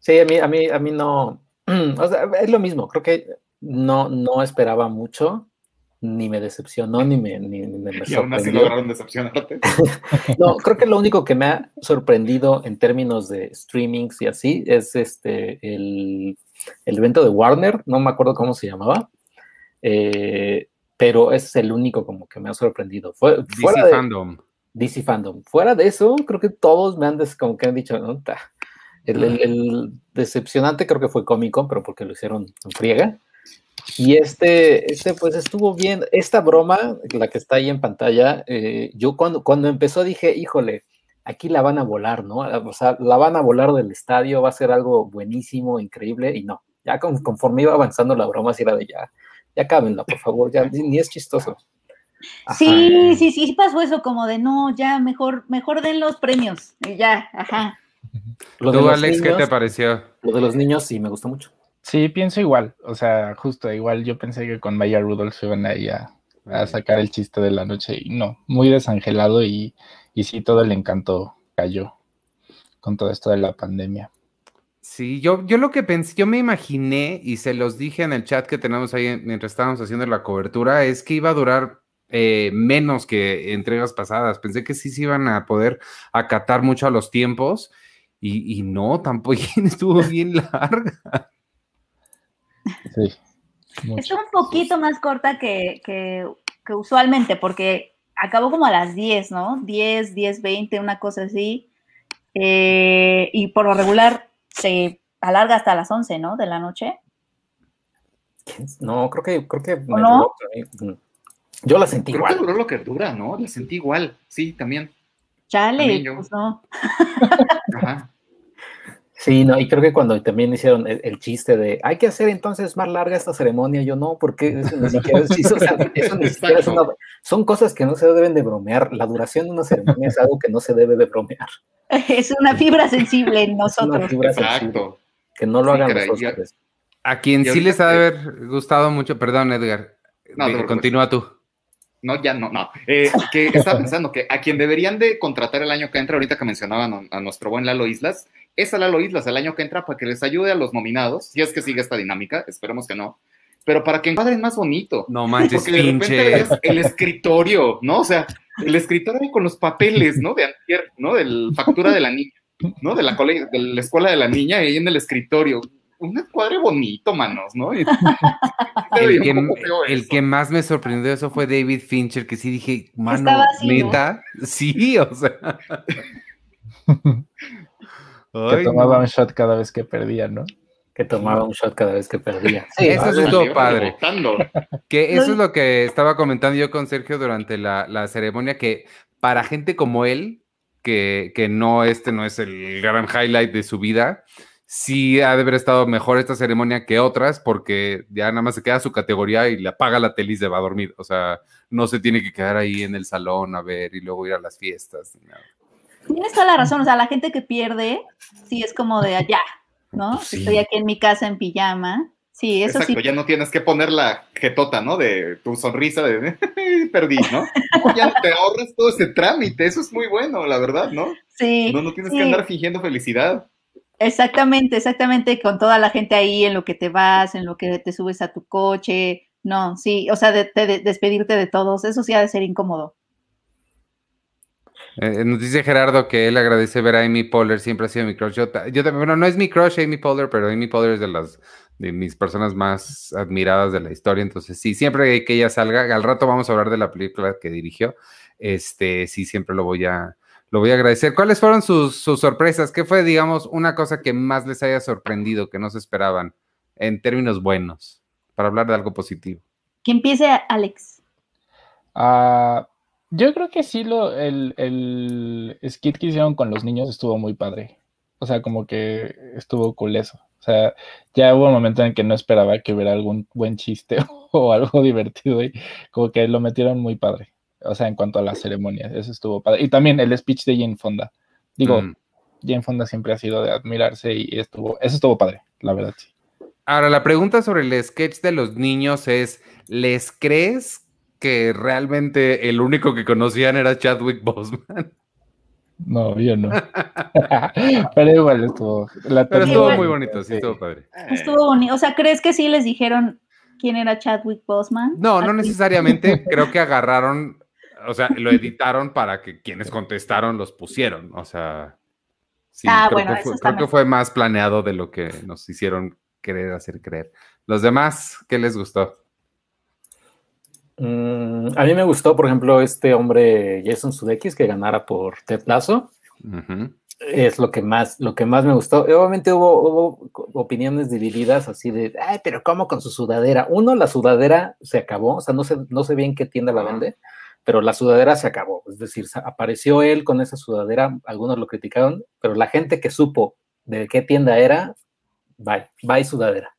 Sí, a mí, a mí, a mí no... O sea, es lo mismo. Creo que no, no esperaba mucho, ni me decepcionó, ni me, ni, ni me sorprendió. Y aún así lograron decepcionarte. No, creo que lo único que me ha sorprendido en términos de streamings y así es este el, el evento de Warner, no me acuerdo cómo se llamaba, eh, pero ese es el único como que me ha sorprendido. Fue, fuera D C de, Fandom. D C Fandom. Fuera de eso, creo que todos me han, des, como que han dicho, no, ta. El, el, el decepcionante creo que fue Comic Con, pero porque lo hicieron en friega. Y este, este pues estuvo bien. Esta broma, la que está ahí en pantalla, eh, yo cuando, cuando empezó dije, híjole, aquí la van a volar, ¿no? O sea, la van a volar del estadio, va a ser algo buenísimo, increíble, y no. Ya con, conforme iba avanzando la broma, sí era de ya, ya cábenla, por favor, ya ni es chistoso. Ajá. Sí, sí, sí, pasó eso como de no, ya, mejor, mejor den los premios, y ya, ajá. Lo ¿Tú, Alex, niños, qué te pareció? Lo de los niños sí me gustó mucho. Sí, pienso igual, o sea, justo igual, yo pensé que con Maya Rudolph iban ahí a, a sacar el chiste de la noche y no, muy desangelado y, y sí, todo el encanto cayó con todo esto de la pandemia. Sí, yo, yo lo que pensé, yo me imaginé y se los dije en el chat que tenemos ahí mientras estábamos haciendo la cobertura, es que iba a durar eh, menos que entregas pasadas, pensé que sí se iban a poder acatar mucho a los tiempos y, y no, tampoco estuvo bien larga. Sí, está un poquito más corta que, que, que usualmente, porque acabó como a las diez, ¿no? diez, diez, veinte, una cosa así. Eh, y por lo regular se alarga hasta las once, ¿no? De la noche. No, creo que... Creo que me ¿no? duró, yo la sentí creo igual. Que duró lo que dura, ¿no? La sentí igual, sí, también. Chale, también pues no. Ajá. Sí, no, y creo que cuando también hicieron el, el chiste de hay que hacer entonces más larga esta ceremonia, yo no, porque eso ni siquiera es, eso, o sea, eso ni siquiera es una, son cosas que no se deben de bromear. La duración de una ceremonia es algo que no se debe de bromear. Es una fibra sensible en nosotros. Una fibra Exacto. sensible, que no lo sí, hagan nosotros. A quien sí les ha de haber gustado mucho, perdón, Edgar, no, de, continúa tú. No, ya no, no. Eh, que estaba pensando que a quien deberían de contratar el año que entra, ahorita que mencionaban a nuestro buen Lalo Islas, es a Lalo Islas el año que entra para que les ayude a los nominados, si es que sigue esta dinámica, esperemos que no, pero para que encuadren más bonito. No manches, porque de pinche. Repente es el escritorio, ¿no? O sea, el escritorio con los papeles, ¿no? De antier, ¿no? De la factura de la niña, ¿no? De la, colega, de la escuela de la niña y en el escritorio. Un encuadre bonito, manos, ¿no? el, que, el que más me sorprendió eso fue David Fincher, que sí dije, mano, neta, sí, o sea. Ay, que tomaba no. un shot cada vez que perdía, ¿no? Que tomaba un shot cada vez que perdía. Sí, eso es lo padre. Que eso es lo que estaba comentando yo con Sergio durante la, la ceremonia, que para gente como él, que, que no, este no es el gran highlight de su vida, sí ha de haber estado mejor esta ceremonia que otras, porque ya nada más se queda su categoría y le apaga la tele y se va a dormir. O sea, no se tiene que quedar ahí en el salón a ver y luego ir a las fiestas. No. Tienes toda la razón. O sea, la gente que pierde, sí es como de allá, ¿no? Sí. Estoy aquí en mi casa en pijama. Sí, eso Exacto, sí. Ya no tienes que poner la jetota, ¿no? De tu sonrisa de perdí, ¿no? Ya te ahorras todo ese trámite. Eso es muy bueno, la verdad, ¿no? Sí. No, no tienes sí. que andar fingiendo felicidad. Exactamente, exactamente, con toda la gente ahí en lo que te vas, en lo que te subes a tu coche, no, sí, o sea, de, de, despedirte de todos, eso sí ha de ser incómodo. Eh, nos dice Gerardo que él agradece ver a Amy Poehler, siempre ha sido mi crush, yo, yo también, bueno, no es mi crush Amy Poehler, pero Amy Poehler es de las, de mis personas más admiradas de la historia, entonces sí, siempre que ella salga, al rato vamos a hablar de la película que dirigió, este, sí, siempre lo voy a Lo voy a agradecer. ¿Cuáles fueron sus, sus sorpresas? ¿Qué fue, digamos, una cosa que más les haya sorprendido, que no se esperaban, en términos buenos, para hablar de algo positivo? Que empiece Alex. Uh, yo creo que sí, lo, el, el skit que hicieron con los niños estuvo muy padre. O sea, como que estuvo cool eso. O sea, ya hubo un momento en el que no esperaba que hubiera algún buen chiste o algo divertido y como que lo metieron muy padre. O sea, en cuanto a las ceremonias, eso estuvo padre. Y también el speech de Jane Fonda. Digo, mm. Jane Fonda siempre ha sido de admirarse y estuvo, eso estuvo padre, la verdad, sí. Ahora, la pregunta sobre el sketch de los niños es, ¿les crees que realmente el único que conocían era Chadwick Boseman? No, yo no. Pero igual estuvo... La Pero estuvo muy bonito, sí, sí, estuvo padre. Estuvo bonito. O sea, ¿crees que sí les dijeron quién era Chadwick Boseman? No, no necesariamente. Creo que agarraron... O sea, lo editaron para que quienes contestaron los pusieron, o sea, sí, ah, creo, bueno, que, fue, creo que fue más planeado de lo que nos hicieron querer hacer creer. ¿Los demás qué les gustó? Mm, a mí me gustó, por ejemplo, este hombre Jason Sudeikis que ganara por Ted Lasso. Uh-huh. Es lo que más, lo que más me gustó. Obviamente hubo, hubo opiniones divididas así de, ay, pero ¿cómo con su sudadera? Uno, la sudadera se acabó, o sea, no sé, no sé bien qué tienda la vende. Pero la sudadera se acabó, es decir, apareció él con esa sudadera, algunos lo criticaron, pero la gente que supo de qué tienda era, bye, bye sudadera.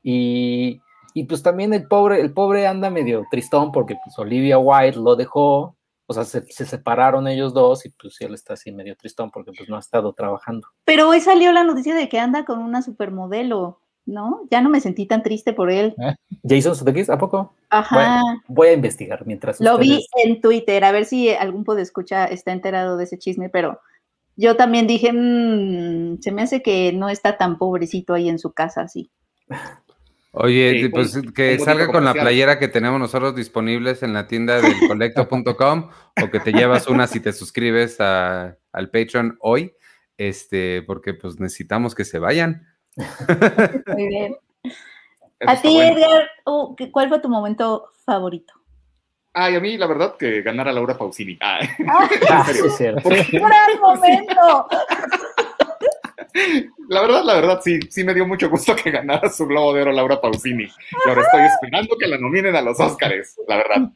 Y, y pues también el pobre, el pobre anda medio tristón porque pues Olivia Wilde lo dejó, o sea, se, se separaron ellos dos y pues él está así medio tristón porque pues no ha estado trabajando. Pero hoy salió la noticia de que anda con una supermodelo. No, ya no me sentí tan triste por él. ¿Eh? ¿Jason Sudeikis? ¿A poco? Ajá. Bueno, voy a investigar mientras Lo ustedes... vi en Twitter, a ver si algún podescucha está enterado de ese chisme, pero yo también dije, mmm, se me hace que no está tan pobrecito ahí en su casa, así. Oye, sí, pues un, que salga con la playera que tenemos nosotros disponibles en la tienda del colecto punto com o que te llevas una si te suscribes a, al Patreon hoy, este, porque pues necesitamos que se vayan. Muy bien. Eso a ti, bueno. Edgar, oh, ¿cuál fue tu momento favorito? Ay, a mí, la verdad, que ganar a Laura Pausini. Ah, ah, sí, sí, sí. ¡Gran momento! La verdad, la verdad, sí, sí me dio mucho gusto que ganara su Globo de Oro Laura Pausini. Y ahora estoy esperando que la nominen a los Óscares, la verdad.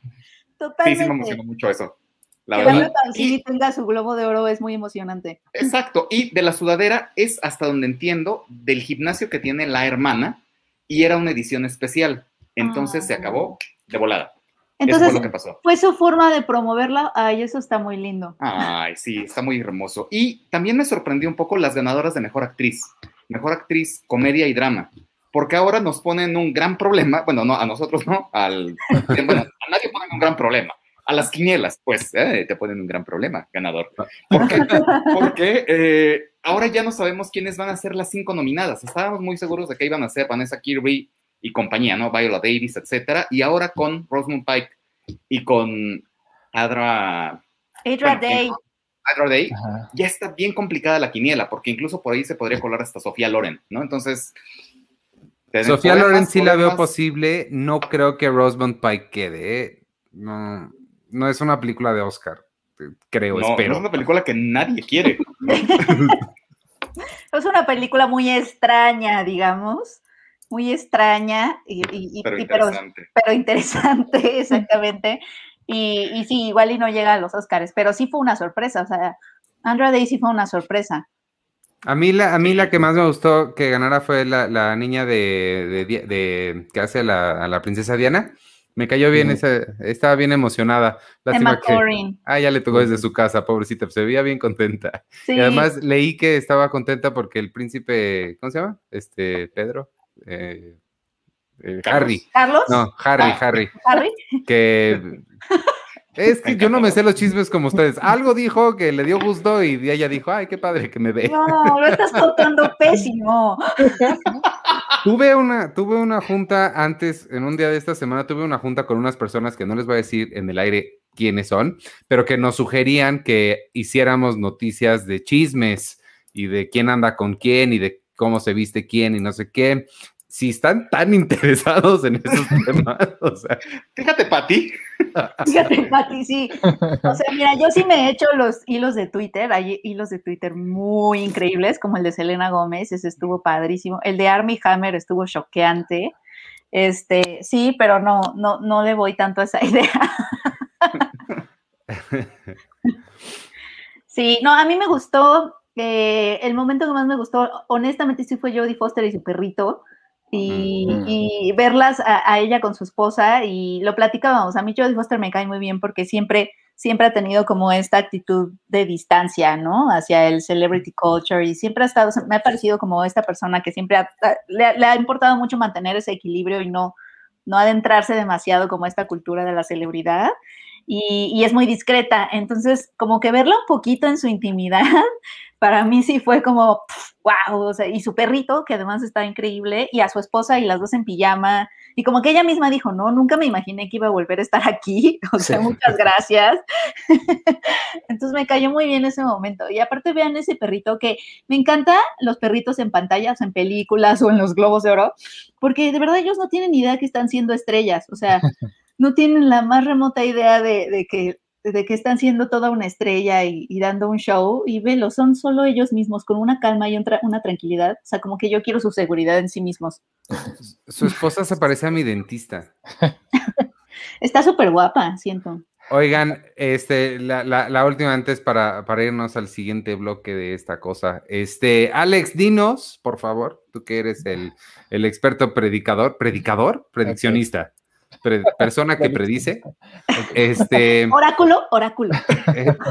Totalmente. Sí, sí me emocionó mucho eso. La verdad. Laura Pausini tenga su globo de oro es muy emocionante. Exacto, y de la sudadera es, hasta donde entiendo, del gimnasio que tiene la hermana, y era una edición especial. Entonces ah. se acabó de volada. Entonces, eso fue lo que pasó. Fue su forma de promoverla. Ay, eso está muy lindo. Ay, sí, está muy hermoso. Y también me sorprendió un poco las ganadoras de Mejor Actriz. Mejor Actriz, Comedia y Drama. Porque ahora nos ponen un gran problema. Bueno, no, a nosotros no. Al, bueno, a nadie ponen un gran problema. A las quinielas, pues, eh, te ponen un gran problema, ganador. Porque, porque eh, ahora ya no sabemos quiénes van a ser las cinco nominadas. Estábamos muy seguros de que iban a ser Vanessa Kirby y compañía, ¿no? Viola Davis, etcétera. Y ahora con Rosamund Pike y con Andra... Andra Day. Andra Day. Ajá. Ya está bien complicada la quiniela, porque incluso por ahí se podría colar hasta Sofía Loren, ¿no? Entonces... Sofía Loren sí la veo posible. No creo que Rosamund Pike quede, ¿eh? No, no es una película de Oscar, creo, no, espero. No es una película que nadie quiere. Es una película muy extraña, digamos. Muy extraña, y, y, pero, y, interesante. Pero, pero interesante, exactamente. Y, y sí, igual y no llega a los Oscars, pero sí fue una sorpresa. O sea, Andra Day sí fue una sorpresa. A mí la, a mí la que más me gustó que ganara fue la, la niña de, de, de, de que hace la, a la princesa Diana. Me cayó bien, mm. esa, estaba bien emocionada. Lástima que, ah, ya le tocó desde su casa, pobrecita, se veía bien contenta. Sí. Y además leí que estaba contenta porque el príncipe, ¿cómo se llama? Este, Pedro. Eh, eh, Harry. ¿Carlos? No, Harry, ah, Harry. ¿Harry? Que... Es que yo no me sé los chismes como ustedes. Algo dijo que le dio gusto y ella dijo, ay, qué padre que me ve. No, lo estás contando pésimo. Tuve una, tuve una junta antes, en un día de esta semana, tuve una junta con unas personas que no les voy a decir en el aire quiénes son, pero que nos sugerían que hiciéramos noticias de chismes y de quién anda con quién y de cómo se viste quién y no sé qué. Si están tan interesados en esos temas, o sea... Fíjate, Pati. Fíjate, Pati, sí. O sea, mira, yo sí me he hecho los hilos de Twitter, hay hilos de Twitter muy increíbles, como el de Selena Gómez, ese estuvo padrísimo. El de Armie Hammer estuvo choqueante. Este, sí, pero no, no, no le voy tanto a esa idea. Sí, no, a mí me gustó, eh, el momento que más me gustó, honestamente, sí fue Jodie Foster y su perrito. Y, mm. y verlas a, a ella con su esposa, y lo platicábamos. A mí Jodie Foster me cae muy bien porque siempre, siempre ha tenido como esta actitud de distancia, ¿no? Hacia el celebrity culture, y siempre ha estado, me ha parecido como esta persona que siempre ha, le, le ha importado mucho mantener ese equilibrio y no, no adentrarse demasiado como esta cultura de la celebridad. Y, y es muy discreta, entonces como que verla un poquito en su intimidad, para mí sí fue como, wow, o sea, y su perrito, que además está increíble, y a su esposa, y las dos en pijama, y como que ella misma dijo, no, nunca me imaginé que iba a volver a estar aquí, o sea, sí. Muchas gracias. Entonces me cayó muy bien ese momento, y aparte vean ese perrito que me encanta, los perritos en pantallas, en películas o en los globos de oro, porque de verdad ellos no tienen ni idea que están siendo estrellas, o sea... No tienen la más remota idea de, de, que, de que están siendo toda una estrella y, y dando un show, y velo, son solo ellos mismos, con una calma y un tra- una tranquilidad. O sea, como que yo quiero su seguridad en sí mismos. Su esposa se parece a mi dentista. Está súper guapa, siento. Oigan, este, la, la, la última antes para, para irnos al siguiente bloque de esta cosa. Este, Alex, dinos, por favor, tú que eres el, el experto predicador, predicador, prediccionista. Okay. Pre- persona que predice. Este, oráculo, oráculo.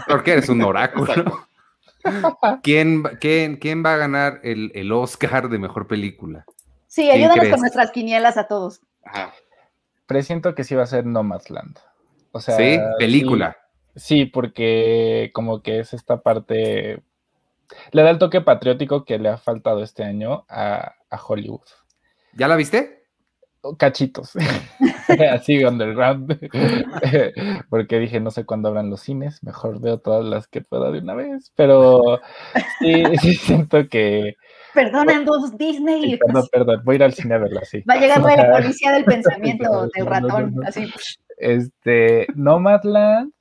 Porque eres un oráculo. ¿Quién, quién, quién va a ganar el, el Oscar de Mejor Película? Sí, ayúdanos crees? Con nuestras quinielas a todos. Ajá. Presiento que sí va a ser Nomadland. O sea, sí, película. Sí, sí, porque como que es esta parte... Le da el toque patriótico que le ha faltado este año a, a Hollywood. ¿Ya la viste? Cachitos, así underground, porque dije no sé cuándo abran los cines, mejor veo todas las que pueda de una vez, pero sí, sí siento que... Perdonen dos Disney. Sí, perdón, perdón, voy a ir al cine a verla, sí. Va a llegar la policía del pensamiento del ratón, no, no, no. Así. Este, Nomadland,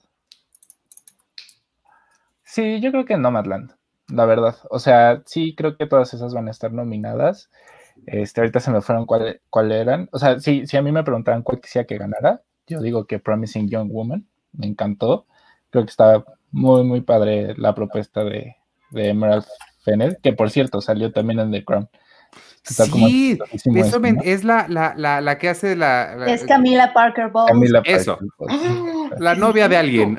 sí, yo creo que Nomadland, la verdad, o sea, sí creo que todas esas van a estar nominadas. Este, ahorita se me fueron cuál, cuál eran. O sea, si, si a mí me preguntaban cuál quisiera que ganara, yo digo que Promising Young Woman, me encantó. creo que está muy, muy padre la propuesta de, de Emerald Fennell, que por cierto salió también en The Crown. Está sí, como eso, ¿no? Es la, la, la, la que hace la, la... Es Camila Parker Bowles. Camila eso. Parker Bowles. Ah, la novia de alguien.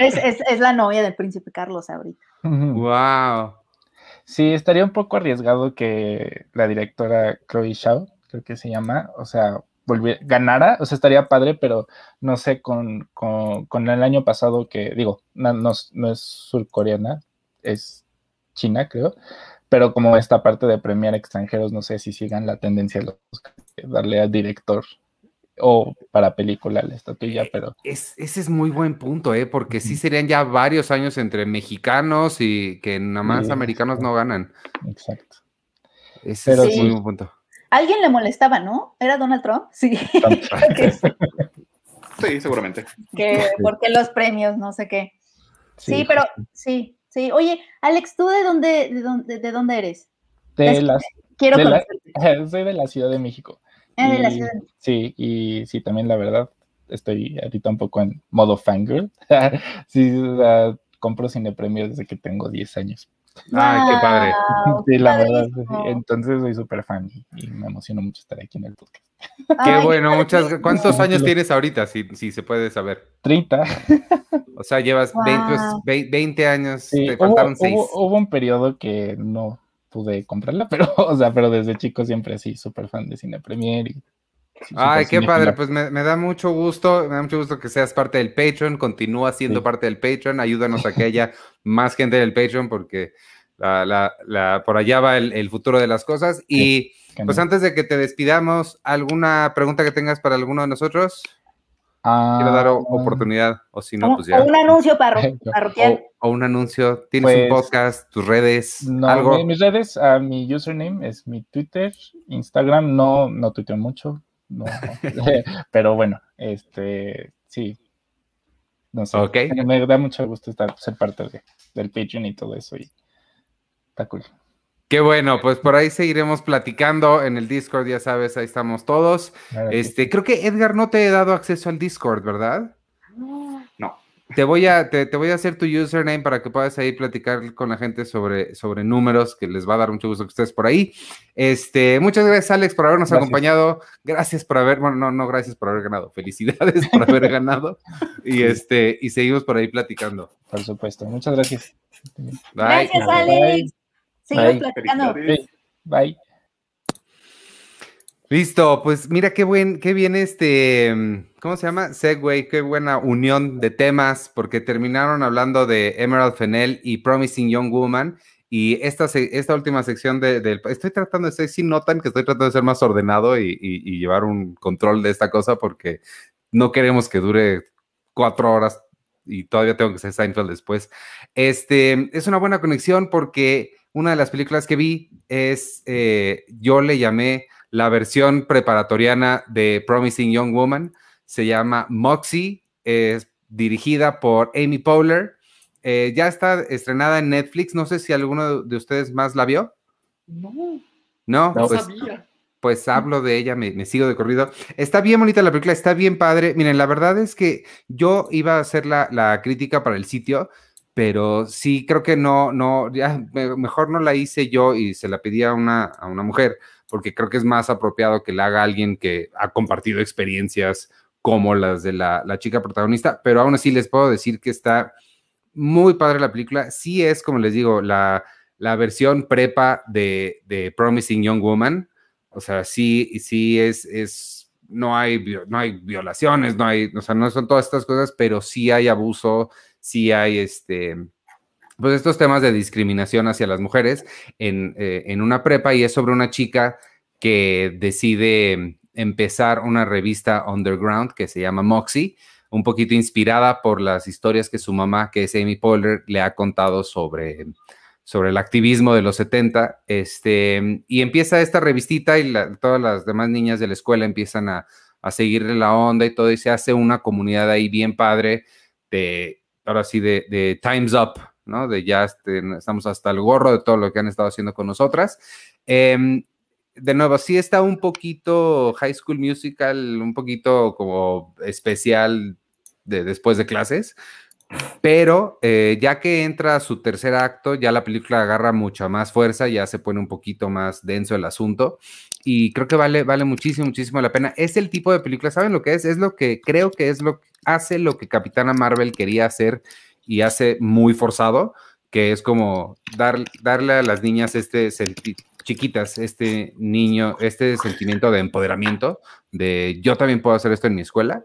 es, es, es la novia del príncipe Carlos ahorita. Wow. Sí, estaría un poco arriesgado que la directora Chloe Zhao, creo que se llama, o sea, volviera, ganara, o sea, estaría padre, pero no sé, con, con, con el año pasado que, digo, no, no, no es surcoreana, es China, creo, pero como esta parte de premiar extranjeros, no sé si sigan la tendencia de darle al director o para película la estatuilla, pero... Es, ese es muy buen punto, ¿eh? Porque sí serían ya varios años entre mexicanos y que nada más sí, americanos no ganan. Exacto. Ese pero es sí. muy buen punto. Alguien le molestaba, ¿no? ¿Era Donald Trump? Sí. Trump. Sí, seguramente. Que porque los premios, no sé qué. Sí, sí pero sí. Sí, oye, Alex, ¿tú de dónde, de dónde, de dónde eres? De la, Quiero de conocerte. La, soy de la Ciudad de México. Ah, y, de la Ciudad de México. Sí, y sí, también la verdad, estoy ahorita un poco en modo fangirl. Sí, uh, compro Cine Premier desde que tengo diez años. Wow, ¡ay, qué padre! Sí, la verdad, entonces soy súper fan y, y me emociono mucho estar aquí en el podcast. ¡Qué ay, bueno! Muchas, ¿cuántos años tienes ahorita, si, si se puede saber? treinta. O sea, llevas wow. veinte, veinte años, sí, te faltaron seis. Hubo, hubo un periodo que no pude comprarla, pero, o sea, pero desde chico siempre sí, súper fan de Cine Premier. Y, ¡ay, qué padre! Pues me, me da mucho gusto, me da mucho gusto que seas parte del Patreon, continúa siendo sí. parte del Patreon, ayúdanos a que haya más gente del Patreon, porque la, la, la, por allá va el, el futuro de las cosas. Y sí, pues no. antes de que te despidamos, ¿alguna pregunta que tengas para alguno de nosotros? Quiero dar oportunidad, o si no, pues ya. O un anuncio parroquial. O, o un anuncio. Tienes pues, un podcast, tus redes, no, algo. Mis redes, uh, mi username es mi Twitter, Instagram, no, no tuiteo mucho, no, pero bueno, este, sí. No sé, okay. Me da mucho gusto estar, ser parte de, del Patreon y todo eso, y está cool. Qué bueno, pues por ahí seguiremos platicando en el Discord, ya sabes, ahí estamos todos. Claro, este, sí. Creo que Edgar no te he dado acceso al Discord, ¿verdad? No. No. Te voy a, te, te voy a hacer tu username para que puedas ahí platicar con la gente sobre, sobre números, que les va a dar mucho gusto que estés por ahí. Este, muchas gracias, Alex, por habernos gracias. acompañado. Gracias por haber, bueno, no, no, gracias por haber ganado. Felicidades por haber ganado. Y este, y seguimos por ahí platicando. Por supuesto, muchas gracias. Bye. Gracias, Alex. Bye. Seguimos platicando. Bye. Bye. Listo, pues mira qué buen, qué bien este, ¿cómo se llama? Segway, qué buena unión de temas, porque terminaron hablando de Emerald Fennell y Promising Young Woman, y esta, esta última sección del, de, estoy tratando de ser, si notan que estoy tratando de ser más ordenado y, y, y llevar un control de esta cosa, porque no queremos que dure cuatro horas y todavía tengo que ser Seinfeld después. Este, es una buena conexión porque una de las películas que vi es, eh, yo le llamé la versión preparatoriana de Promising Young Woman, se llama Moxie, es dirigida por Amy Poehler, eh, ya está estrenada en Netflix, no sé si alguno de ustedes más la vio. No, no, no pues, sabía. Pues hablo de ella, me, me sigo de corrido. Está bien bonita la película, está bien padre. Miren, la verdad es que yo iba a hacer la, la crítica para el sitio, pero sí, creo que no, no, ya mejor no la hice yo y se la pedí a una, a una mujer, porque creo que es más apropiado que la haga alguien que ha compartido experiencias como las de la, la chica protagonista, pero aún así les puedo decir que está muy padre la película. Sí es, como les digo, la, la versión prepa de, de Promising Young Woman, o sea, sí, sí es, es no, hay, no hay violaciones, no hay, o sea, no son todas estas cosas, pero sí hay abuso, sí hay este, pues estos temas de discriminación hacia las mujeres en, eh, en una prepa, y es sobre una chica que decide empezar una revista underground que se llama Moxie, un poquito inspirada por las historias que su mamá, que es Amy Poehler, le ha contado sobre, sobre el activismo de los setenta. Este, y empieza esta revistita y la, todas las demás niñas de la escuela empiezan a, a seguirle la onda y todo, y se hace una comunidad ahí bien padre de... ahora sí, de, de Time's Up, ¿no? De ya este, estamos hasta el gorro de todo lo que han estado haciendo con nosotras. Eh, de nuevo, sí está un poquito High School Musical, un poquito como especial de después de clases, pero eh, ya que entra su tercer acto, ya la película agarra mucha más fuerza, ya se pone un poquito más denso el asunto, y creo que vale, vale muchísimo, muchísimo la pena. Es el tipo de película, ¿saben lo que es? Es lo que creo que es lo que hace lo que Capitana Marvel quería hacer y hace muy forzado, que es como dar, darle a las niñas este sentido, chiquitas, este niño, este sentimiento de empoderamiento, de yo también puedo hacer esto en mi escuela.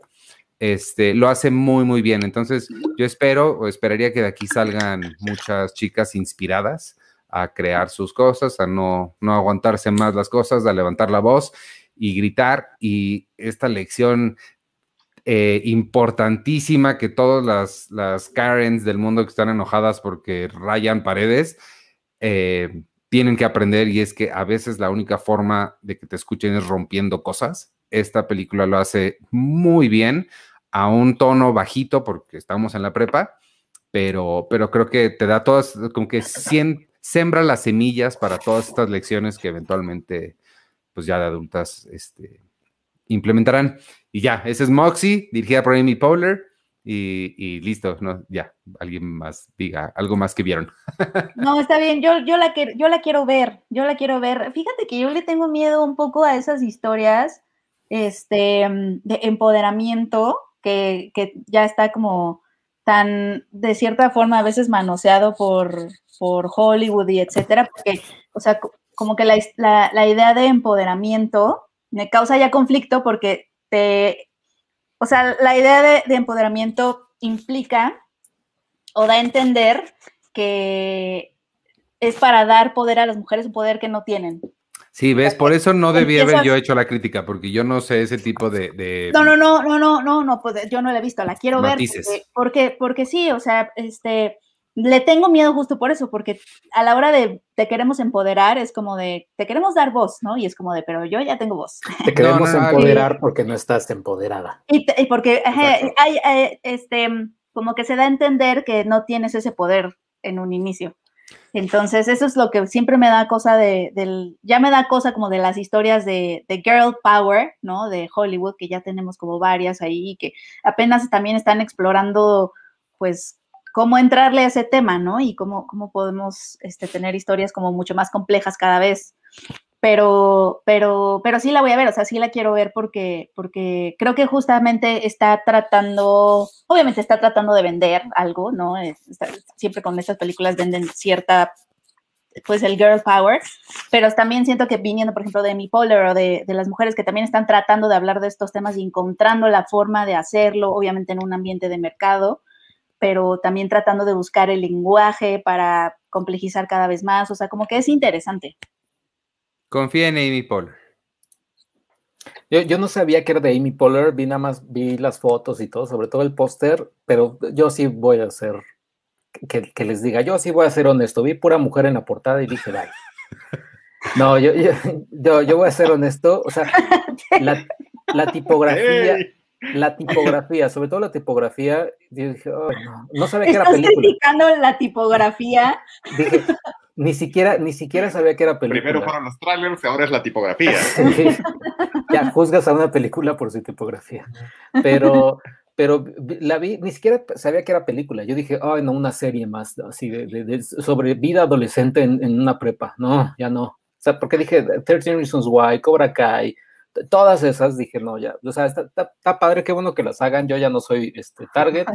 Este, lo hace muy, muy bien. Entonces, yo espero o esperaría que de aquí salgan muchas chicas inspiradas a crear sus cosas, a no, no aguantarse más las cosas, a levantar la voz y gritar. Y esta lección eh, importantísima que todas las, las Karens del mundo que están enojadas porque rayan paredes, eh, tienen que aprender, y es que a veces la única forma de que te escuchen es rompiendo cosas. Esta película lo hace muy bien, a un tono bajito porque estamos en la prepa, pero, pero creo que te da todas, como que cien, sembra las semillas para todas estas lecciones que eventualmente, pues ya de adultas, este, implementarán. Y ya, ese es Moxie, dirigida por Amy Poehler. Y, y listo, no, ya, alguien más diga algo más que vieron. No, está bien, yo, yo, la que, yo la quiero ver, yo la quiero ver. Fíjate que yo le tengo miedo un poco a esas historias este, de empoderamiento que, que ya está como tan, de cierta forma, a veces manoseado por, por Hollywood y etcétera, porque, o sea, como que la, la, la idea de empoderamiento me causa ya conflicto porque te... O sea, la idea de, de empoderamiento implica o da a entender que es para dar poder a las mujeres, un poder que no tienen. Sí, ves, por eso no debía haber yo hecho la crítica, porque yo no sé ese tipo de... de... No, no, no, no, no, no, no, pues yo no la he visto, la quiero matices. Ver. Porque, porque, porque sí, o sea, este, le tengo miedo justo por eso, porque a la hora de te queremos empoderar es como de, te queremos dar voz, ¿no? Y es como de, pero yo ya tengo voz. Te queremos no, no, empoderar no, porque no estás empoderada. Y, te, y porque eh, hay, eh, este, como que se da a entender que no tienes ese poder en un inicio. Entonces, eso es lo que siempre me da cosa de, del, ya me da cosa como de las historias de, de Girl Power, ¿no? De Hollywood, que ya tenemos como varias ahí, que apenas también están explorando, pues, cómo entrarle a ese tema, ¿no? Y cómo, cómo podemos este, tener historias como mucho más complejas cada vez. Pero, pero, pero sí la voy a ver, o sea, sí la quiero ver porque, porque creo que justamente está tratando, obviamente está tratando de vender algo, ¿no? Está, siempre con estas películas venden cierta, pues el girl power, pero también siento que viniendo, por ejemplo, de Amy Poehler o de, de las mujeres que también están tratando de hablar de estos temas y encontrando la forma de hacerlo, obviamente en un ambiente de mercado, pero también tratando de buscar el lenguaje para complejizar cada vez más. O sea, como que es interesante. Confía en Amy Poehler. Yo, yo no sabía que era de Amy Poehler. Vi nada más, vi las fotos y todo, sobre todo el póster, pero yo sí voy a ser, que, que les diga, yo sí voy a ser honesto. Vi pura mujer en la portada y dije, ay. No, yo, yo, yo, yo voy a ser honesto. O sea, la, la tipografía... La tipografía, sobre todo la tipografía, dije, oh, no, no sabía que era película. ¿Estás criticando la tipografía? Dije, ni siquiera, ni siquiera sabía que era película. Primero fueron los trailers, ahora es la tipografía. Sí. Ya juzgas a una película por su tipografía. Pero, pero la vi, ni siquiera sabía que era película. Yo dije, ay, no, una serie más, así de, de, de, sobre vida adolescente en, en una prepa. No, ya no. O sea, porque dije, thirteen Reasons Why, Cobra Kai, todas esas, dije, no, ya, o sea, está, está, está padre, qué bueno que las hagan, yo ya no soy este target,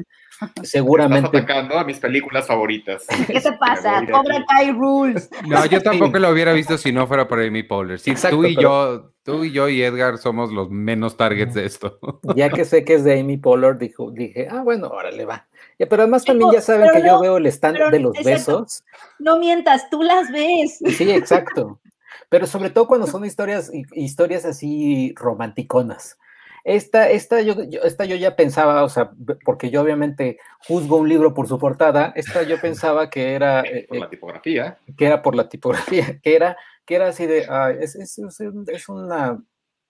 seguramente. Estás atacando a mis películas favoritas. ¿Qué te pasa? Cobra Kai Rules. No, yo tampoco lo hubiera visto si no fuera por Amy Poehler. Sí, exacto, tú y pero... yo, tú y yo y Edgar somos los menos targets de esto. Ya que sé que es de Amy Poehler, dijo, dije, ah, bueno, órale, va. Ya, pero además también ya saben pero que no, yo veo el stand de los exacto. besos. No mientas, tú las ves. Sí, exacto. Pero sobre todo cuando son historias, historias así romanticonas. Esta, esta, yo, yo, esta yo ya pensaba, o sea, porque yo obviamente juzgo un libro por su portada, esta yo pensaba que era... Eh, por la tipografía. Que era por la tipografía, que era, que era así de... Uh, es, es, es una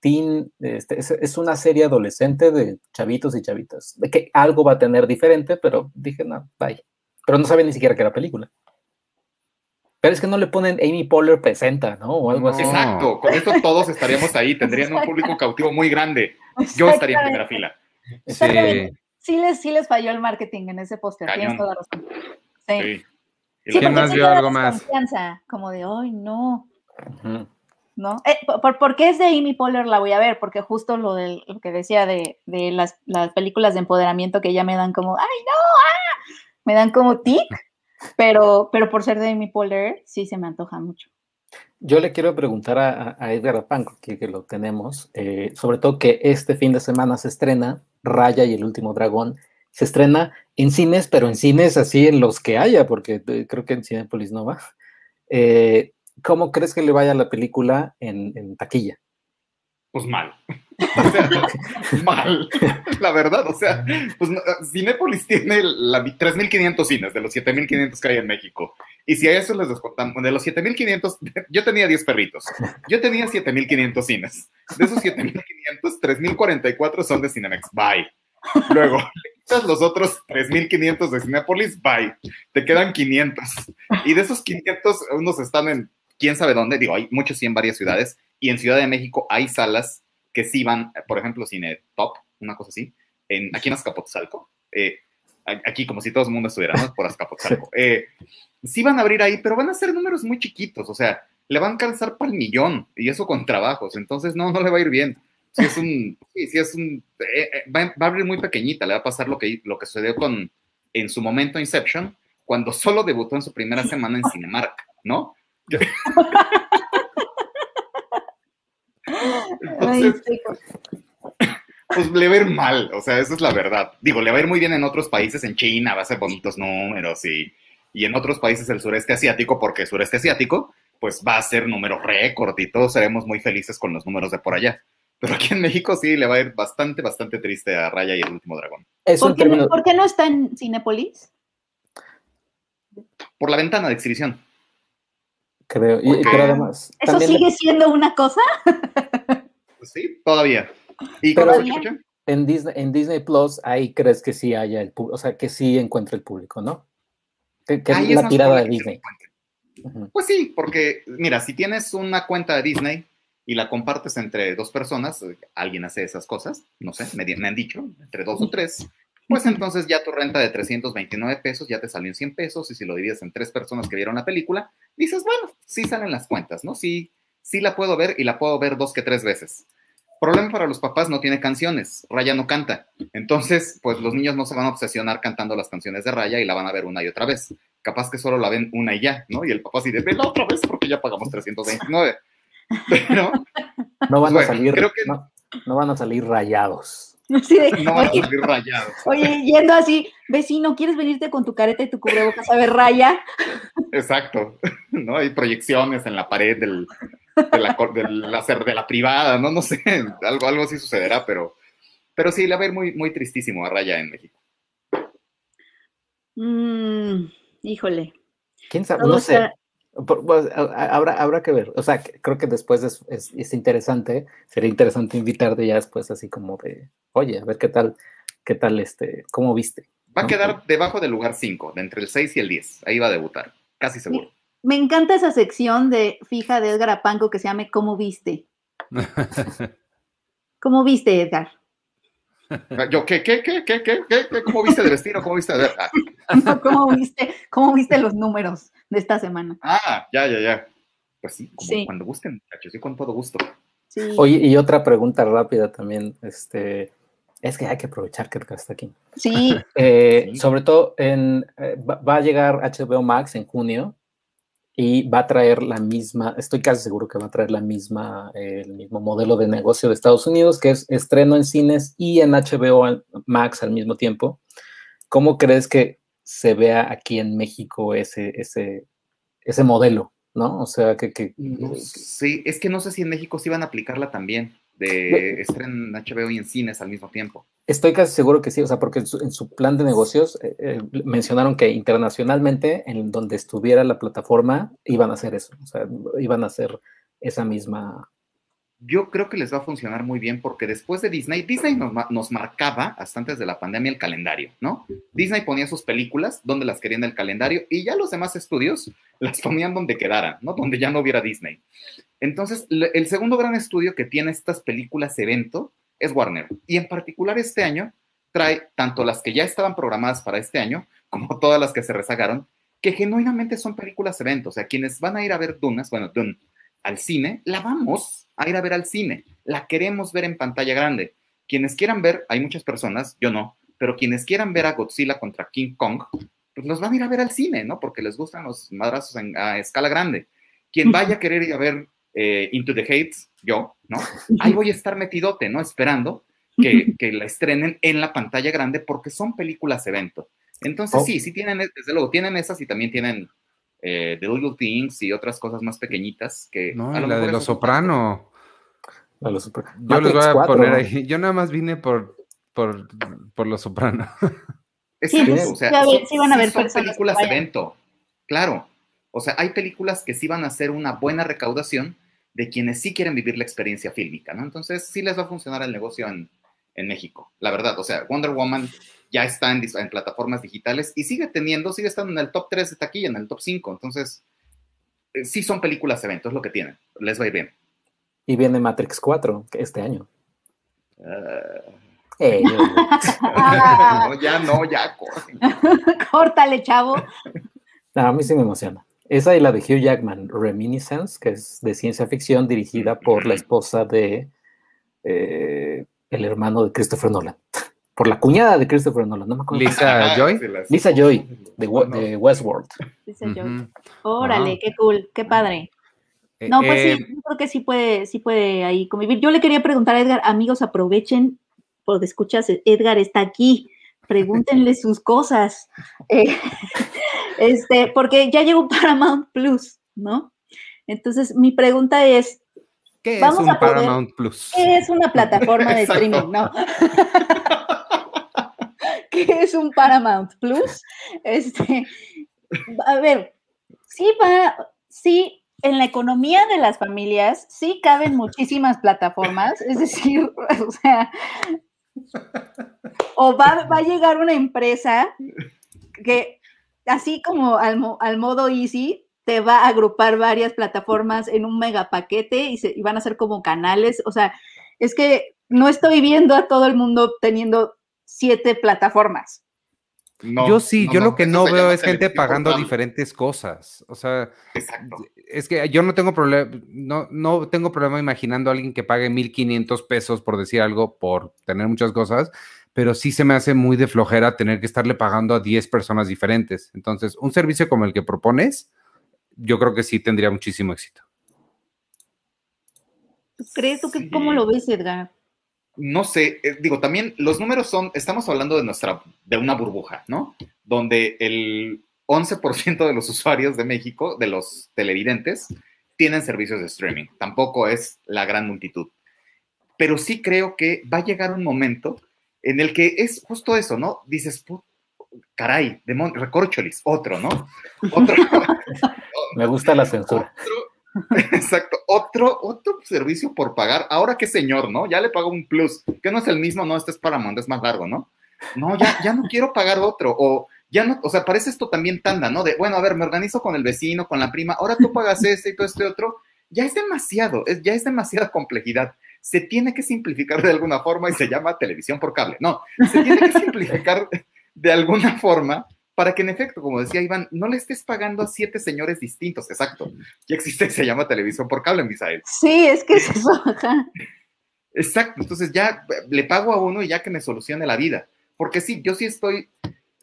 teen, este, es, es una serie adolescente de chavitos y chavitas, de que algo va a tener diferente, pero dije, no, bye. Pero no sabía ni siquiera que era película. Pero es que no le ponen Amy Poehler presenta, ¿no? O algo no. así. Exacto, con esto todos estaríamos ahí, tendrían un público cautivo muy grande. Yo estaría en primera fila. Sí. sí les, sí les falló el marketing en ese póster. Tienes toda razón. Sí. sí. Sí, ¿quién más vio algo más? Como de, ay, no. Uh-huh. ¿No? Eh, por, porque es de Amy Poehler la voy a ver, porque justo lo, del, lo que decía de, de las, las películas de empoderamiento que ya me dan como, ay, no, ah, me dan como tic, pero, pero por ser de Amy Poehler sí se me antoja mucho. Yo le quiero preguntar a, a Edgar Apanco, que, que lo tenemos, eh, sobre todo que este fin de semana se estrena Raya y el último dragón. Se estrena en cines, pero en cines así en los que haya, porque creo que en Cinépolis no va. Eh, ¿Cómo crees que le vaya la película en, en taquilla? Pues mal. O sea, mal. La verdad, o sea, pues no, Cinépolis tiene tres mil quinientos cines de los siete mil quinientos que hay en México. Y si a eso les descontamos, de los siete mil quinientos, yo tenía diez perritos. Yo tenía siete mil quinientos cines. De esos siete mil quinientos, tres mil cuarenta y cuatro son de Cinemex. Bye. Luego, los otros tres mil quinientos de Cinépolis, bye. Te quedan quinientos. Y de esos quinientos, unos están en quién sabe dónde. Digo, hay muchos sí en varias ciudades. Y en Ciudad de México hay salas que sí van, por ejemplo, Cine Top, una cosa así. En, aquí en Azcapotzalco. Eh, aquí como si todo el mundo estuviera, ¿no? Por Azcapotzalco. Eh, sí van a abrir ahí, pero van a ser números muy chiquitos. O sea, le van a alcanzar para el millón. Y eso con trabajos. Entonces, no, no le va a ir bien. Si es un, si es un eh, eh, va, va a abrir muy pequeñita, le va a pasar lo que, lo que sucedió con, en su momento, Inception, cuando solo debutó en su primera semana en Cinemark, ¿no? Entonces, pues le va a ir mal, o sea, esa es la verdad. Digo, le va a ir muy bien en otros países, en China va a ser bonitos números, y, y en otros países del sureste asiático, porque el sureste asiático, pues va a ser número récord, y todos seremos muy felices con los números de por allá. Pero aquí en México sí le va a ir bastante, bastante triste a Raya y el último dragón. ¿Por qué, término... ¿Por qué no está en Cinépolis? Por la ventana de exhibición. Creo. Y, pero además, ¿eso sigue le... siendo una cosa? Pues sí, todavía. ¿Y ¿Todavía? En Disney, en Disney Plus, ahí crees que sí haya el público, o sea, que sí encuentre el público, ¿no? Que, que es la tirada de Disney. Uh-huh. Pues sí, porque, mira, si tienes una cuenta de Disney y la compartes entre dos personas, alguien hace esas cosas, no sé, me, me han dicho, entre dos o tres, pues entonces ya tu renta de trescientos veintinueve pesos ya te salió en cien pesos, y si lo divides en tres personas que vieron la película, dices, bueno, sí salen las cuentas, ¿no? Sí, sí la puedo ver, y la puedo ver dos que tres veces. Problema para los papás, no tiene canciones, Raya no canta, entonces pues los niños no se van a obsesionar cantando las canciones de Raya y la van a ver una y otra vez, capaz que solo la ven una y ya, ¿no? Y el papá sí de, vela otra vez porque ya pagamos trescientos veintinueve. Pero, no, van bueno, a salir, creo que... no, no van a salir rayados. Sí, de... No van oye, a salir rayados. Oye, yendo así, vecino, ¿quieres venirte con tu careta y tu cubrebocas a ver Raya? Exacto, ¿no? Hay proyecciones en la pared del, de, la, del, de la privada, ¿no? No sé, algo, algo así sucederá, pero, pero sí, la va a ir muy, muy tristísimo a Raya en México. Mm, híjole. ¿Quién sabe? No, no sé. Sea... Pues, habrá, habrá que ver, o sea, creo que después es, es, es interesante, sería interesante invitarte ya después así como de, oye, a ver qué tal, qué tal, este, cómo viste. Va, ¿no? A quedar debajo del lugar cinco, de entre el seis y el diez, ahí va a debutar, casi seguro. Me, me encanta esa sección de fija de Edgar Apanco que se llame ¿Cómo viste? ¿Cómo viste, Edgar? Yo, ¿qué, qué, qué, qué, qué, qué? ¿Cómo viste el destino? ¿Cómo viste? No, ¿cómo viste? ¿Cómo viste los números de esta semana? Ah, ya, ya, ya. Pues sí, como sí. Cuando gusten, muchachos, sí, con todo gusto. Sí. Oye, y otra pregunta rápida también, este, es que hay que aprovechar que está aquí. Sí. eh, sí. Sobre todo, en, eh, va, va a llegar H B O Max en junio y va a traer la misma, estoy casi seguro que va a traer la misma, eh, el mismo modelo de negocio de Estados Unidos, que es estreno en cines y en H B O Max al mismo tiempo. ¿Cómo crees que se vea aquí en México ese, ese, ese modelo, ¿no? O sea, que, que... Sí, es que no sé si en México sí van a aplicarla también, de estreno en H B O y en cines al mismo tiempo. Estoy casi seguro que sí, o sea, porque en su, en su plan de negocios eh, eh, mencionaron que internacionalmente, en donde estuviera la plataforma, iban a hacer eso, o sea, iban a hacer esa misma... Yo creo que les va a funcionar muy bien porque después de Disney, Disney nos, nos marcaba hasta antes de la pandemia el calendario, ¿no? Disney ponía sus películas donde las querían del calendario y ya los demás estudios las ponían donde quedaran, ¿no? Donde ya no hubiera Disney. Entonces, el segundo gran estudio que tiene estas películas evento es Warner. Y en particular este año trae tanto las que ya estaban programadas para este año, como todas las que se rezagaron, que genuinamente son películas eventos. O sea, quienes van a ir a ver Dunas, bueno, Dune, al cine, la vamos a ir a ver al cine. La queremos ver en pantalla grande. Quienes quieran ver, hay muchas personas, yo no, pero quienes quieran ver a Godzilla contra King Kong, pues los van a ir a ver al cine, ¿no? Porque les gustan los madrazos en, a escala grande. Quien vaya a querer ir a ver eh, Into the Heights, yo, ¿no? Ahí voy a estar metidote, ¿no? Esperando que, que la estrenen en la pantalla grande porque son películas evento. Entonces, oh. sí, sí tienen, desde luego, tienen esas y también tienen eh, The Little Things y otras cosas más pequeñitas que... No, a lo la, de los Soprano. la de Los Soprano. Yo Matrix les voy a cuatro, poner ¿no? ahí. Yo nada más vine por, por, por Los Soprano. Sí, o sea, claro, son, sí van a ver sí son películas evento, claro. O sea, hay películas que sí van a hacer una buena recaudación de quienes sí quieren vivir la experiencia fílmica, ¿no? Entonces, sí les va a funcionar el negocio en, en México, la verdad. O sea, Wonder Woman ya está en, en plataformas digitales y sigue teniendo, sigue estando en el top tres de taquilla, en el top cinco. Entonces, eh, sí son películas eventos lo que tienen. Les va a ir bien. Y viene Matrix cuatro este año. Uh... Hey. no, ya no, ya corten. Córtale, chavo. No, a mí sí me emociona. Esa y la de Hugh Jackman, Reminiscence, que es de ciencia ficción dirigida por la esposa de eh, el hermano de Christopher Nolan. Por la cuñada de Christopher Nolan, no me acuerdo. ¿Lisa Joy? Lisa Joy, de, de Westworld. Lisa Joy. Uh-huh. Órale, uh-huh. Qué cool, qué padre. No, pues eh, sí, yo creo que sí puede, sí puede ahí convivir. Yo le quería preguntar a Edgar, amigos, aprovechen, por escuchas, Edgar está aquí, pregúntenle sus cosas. Eh, este, porque ya llegó Paramount Plus, ¿no? Entonces, mi pregunta es, ¿qué vamos es un a poder, Paramount Plus? ¿Qué es una plataforma de streaming? No. ¿Qué es un Paramount Plus? Este, a ver, sí va, sí, en la economía de las familias sí caben muchísimas plataformas, es decir, o sea, o va, va a llegar una empresa que, así como al, al modo Easy, te va a agrupar varias plataformas en un mega paquete y, se, y van a ser como canales. O sea, es que no estoy viendo a todo el mundo teniendo siete plataformas. No, yo sí, no, yo no, lo que no veo es gente pagando no. diferentes cosas. O sea, exacto. Es que yo no tengo problema, no, no tengo problema imaginando a alguien que pague mil quinientos pesos por decir algo, por tener muchas cosas, pero sí se me hace muy de flojera tener que estarle pagando a diez personas diferentes. Entonces, un servicio como el que propones, yo creo que sí tendría muchísimo éxito. ¿Tú crees o sí. ¿Cómo lo ves, Edgar? No sé, eh, digo, también los números son, estamos hablando de nuestra, de una burbuja, ¿no? Donde el once por ciento de los usuarios de México, de los televidentes, tienen servicios de streaming. Tampoco es la gran multitud. Pero sí creo que va a llegar un momento en el que es justo eso, ¿no? Dices, caray, demon- recorcholis, otro, ¿no? Otro. Me gusta la censura. Otro. Exacto, otro, otro servicio por pagar. Ahora qué señor, ¿no? Ya le pago un plus, que no es el mismo, no, este es Paramount, es más largo, ¿no? No, ya, ya no quiero pagar otro, o ya no, o sea, parece esto también tanda, ¿no? De, bueno, a ver, me organizo con el vecino, con la prima, ahora tú pagas este y todo este otro, ya es demasiado, es, ya es demasiada complejidad. Se tiene que simplificar de alguna forma y se llama televisión por cable. No, se tiene que simplificar de alguna forma para que en efecto, como decía Iván, no le estés pagando a siete señores distintos, exacto. Ya existe, se llama televisión por cable en Misael. Sí, es que es eso. Exacto, entonces ya le pago a uno y ya que me solucione la vida. Porque sí, yo sí estoy,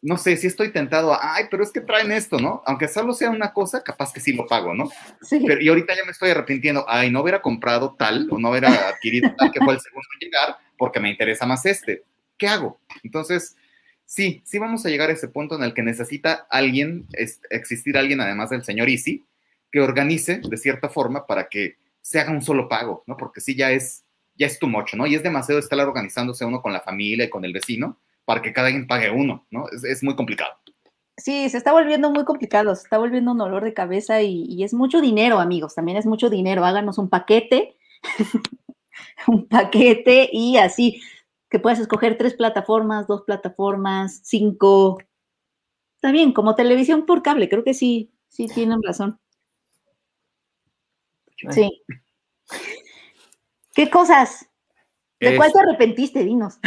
no sé, sí estoy tentado a, ay, pero es que traen esto, ¿no? Aunque solo sea una cosa, capaz que sí lo pago, ¿no? Sí. Pero, y ahorita ya me estoy arrepintiendo, ay, no hubiera comprado tal, o no hubiera adquirido tal, que fue el segundo en llegar, porque me interesa más este. ¿Qué hago? Entonces... Sí, sí vamos a llegar a ese punto en el que necesita alguien, es, existir alguien además del señor Easy, que organice de cierta forma para que se haga un solo pago, ¿no? Porque sí ya es, ya es too much, ¿no? Y es demasiado estar organizándose uno con la familia y con el vecino para que cada quien pague uno, ¿no? Es, es muy complicado. Sí, se está volviendo muy complicado, se está volviendo un dolor de cabeza y, y es mucho dinero, amigos, también es mucho dinero. Háganos un paquete, un paquete y así... que puedas escoger tres plataformas, dos plataformas, cinco. Está bien, como televisión por cable, creo que sí, sí tienen razón. Sí. ¿Qué cosas? ¿De es... cuál te arrepentiste? Dinos.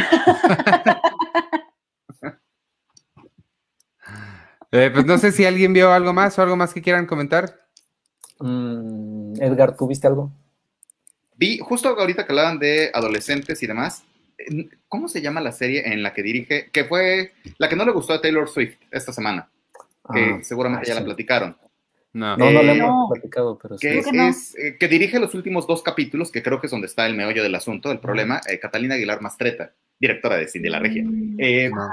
Eh, pues no sé si alguien vio algo más o algo más que quieran comentar. Mm, Edgar, ¿tú viste algo? Vi, justo ahorita que hablaban de adolescentes y demás, ¿cómo se llama la serie en la que dirige? Que fue la que no le gustó a Taylor Swift esta semana, que ah, seguramente ay, ya sí. la platicaron. No, no, eh, no la hemos platicado, pero que sí. Es, que, no. es, eh, que dirige los últimos dos capítulos, que creo que es donde está el meollo del asunto, el problema, eh, Catalina Aguilar Mastretta, directora de Cindy la Regia. Eh, ah.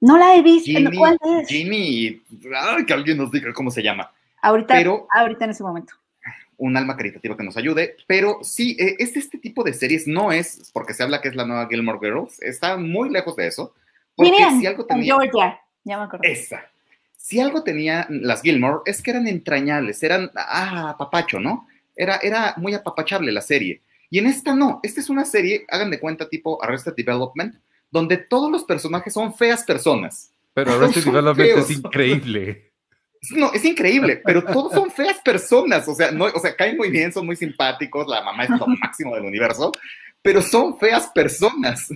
No la he visto, Ginny, ¿cuál es? Ginny, ay, que alguien nos diga cómo se llama. Ahorita, pero, ahorita en ese momento. Un alma caritativa que nos ayude, pero sí, eh, es este tipo de series, no es, porque se habla que es la nueva Gilmore Girls, está muy lejos de eso. Porque Minions, si algo tenía, Georgia, ya me acordé. Esa. Si algo tenía las Gilmore es que eran entrañables, eran, ah, apapacho, ¿no? Era, era muy apapachable la serie. Y en esta no, esta es una serie, hagan de cuenta, tipo Arrested Development, donde todos los personajes son feas personas. Pero Arrested Development es increíble. No, es increíble, pero todos son feas personas, o sea, no, o sea, caen muy bien, son muy simpáticos, la mamá es lo máximo del universo, pero son feas personas.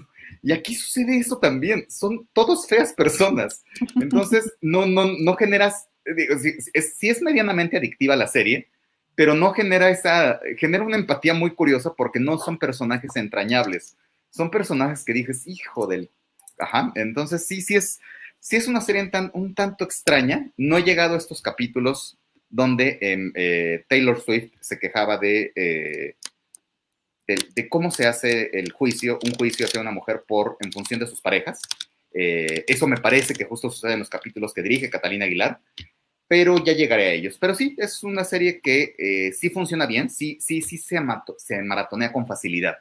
Y aquí sucede eso también, son todos feas personas. Entonces, no, no, no generas, digo, sí, es, sí es medianamente adictiva la serie, pero no genera esa, genera una empatía muy curiosa porque no son personajes entrañables. Son personajes que dices, hijo del... Ajá, entonces sí, sí es, sí es una serie tan, un tanto extraña. No he llegado a estos capítulos donde eh, eh, Taylor Swift se quejaba de, eh, de, de cómo se hace el juicio, un juicio hacia una mujer por, en función de sus parejas. Eh, eso me parece que justo sucede en los capítulos que dirige Catalina Aguilar, pero ya llegaré a ellos. Pero sí, es una serie que eh, sí funciona bien, sí, sí, sí se, amato, se maratonea con facilidad.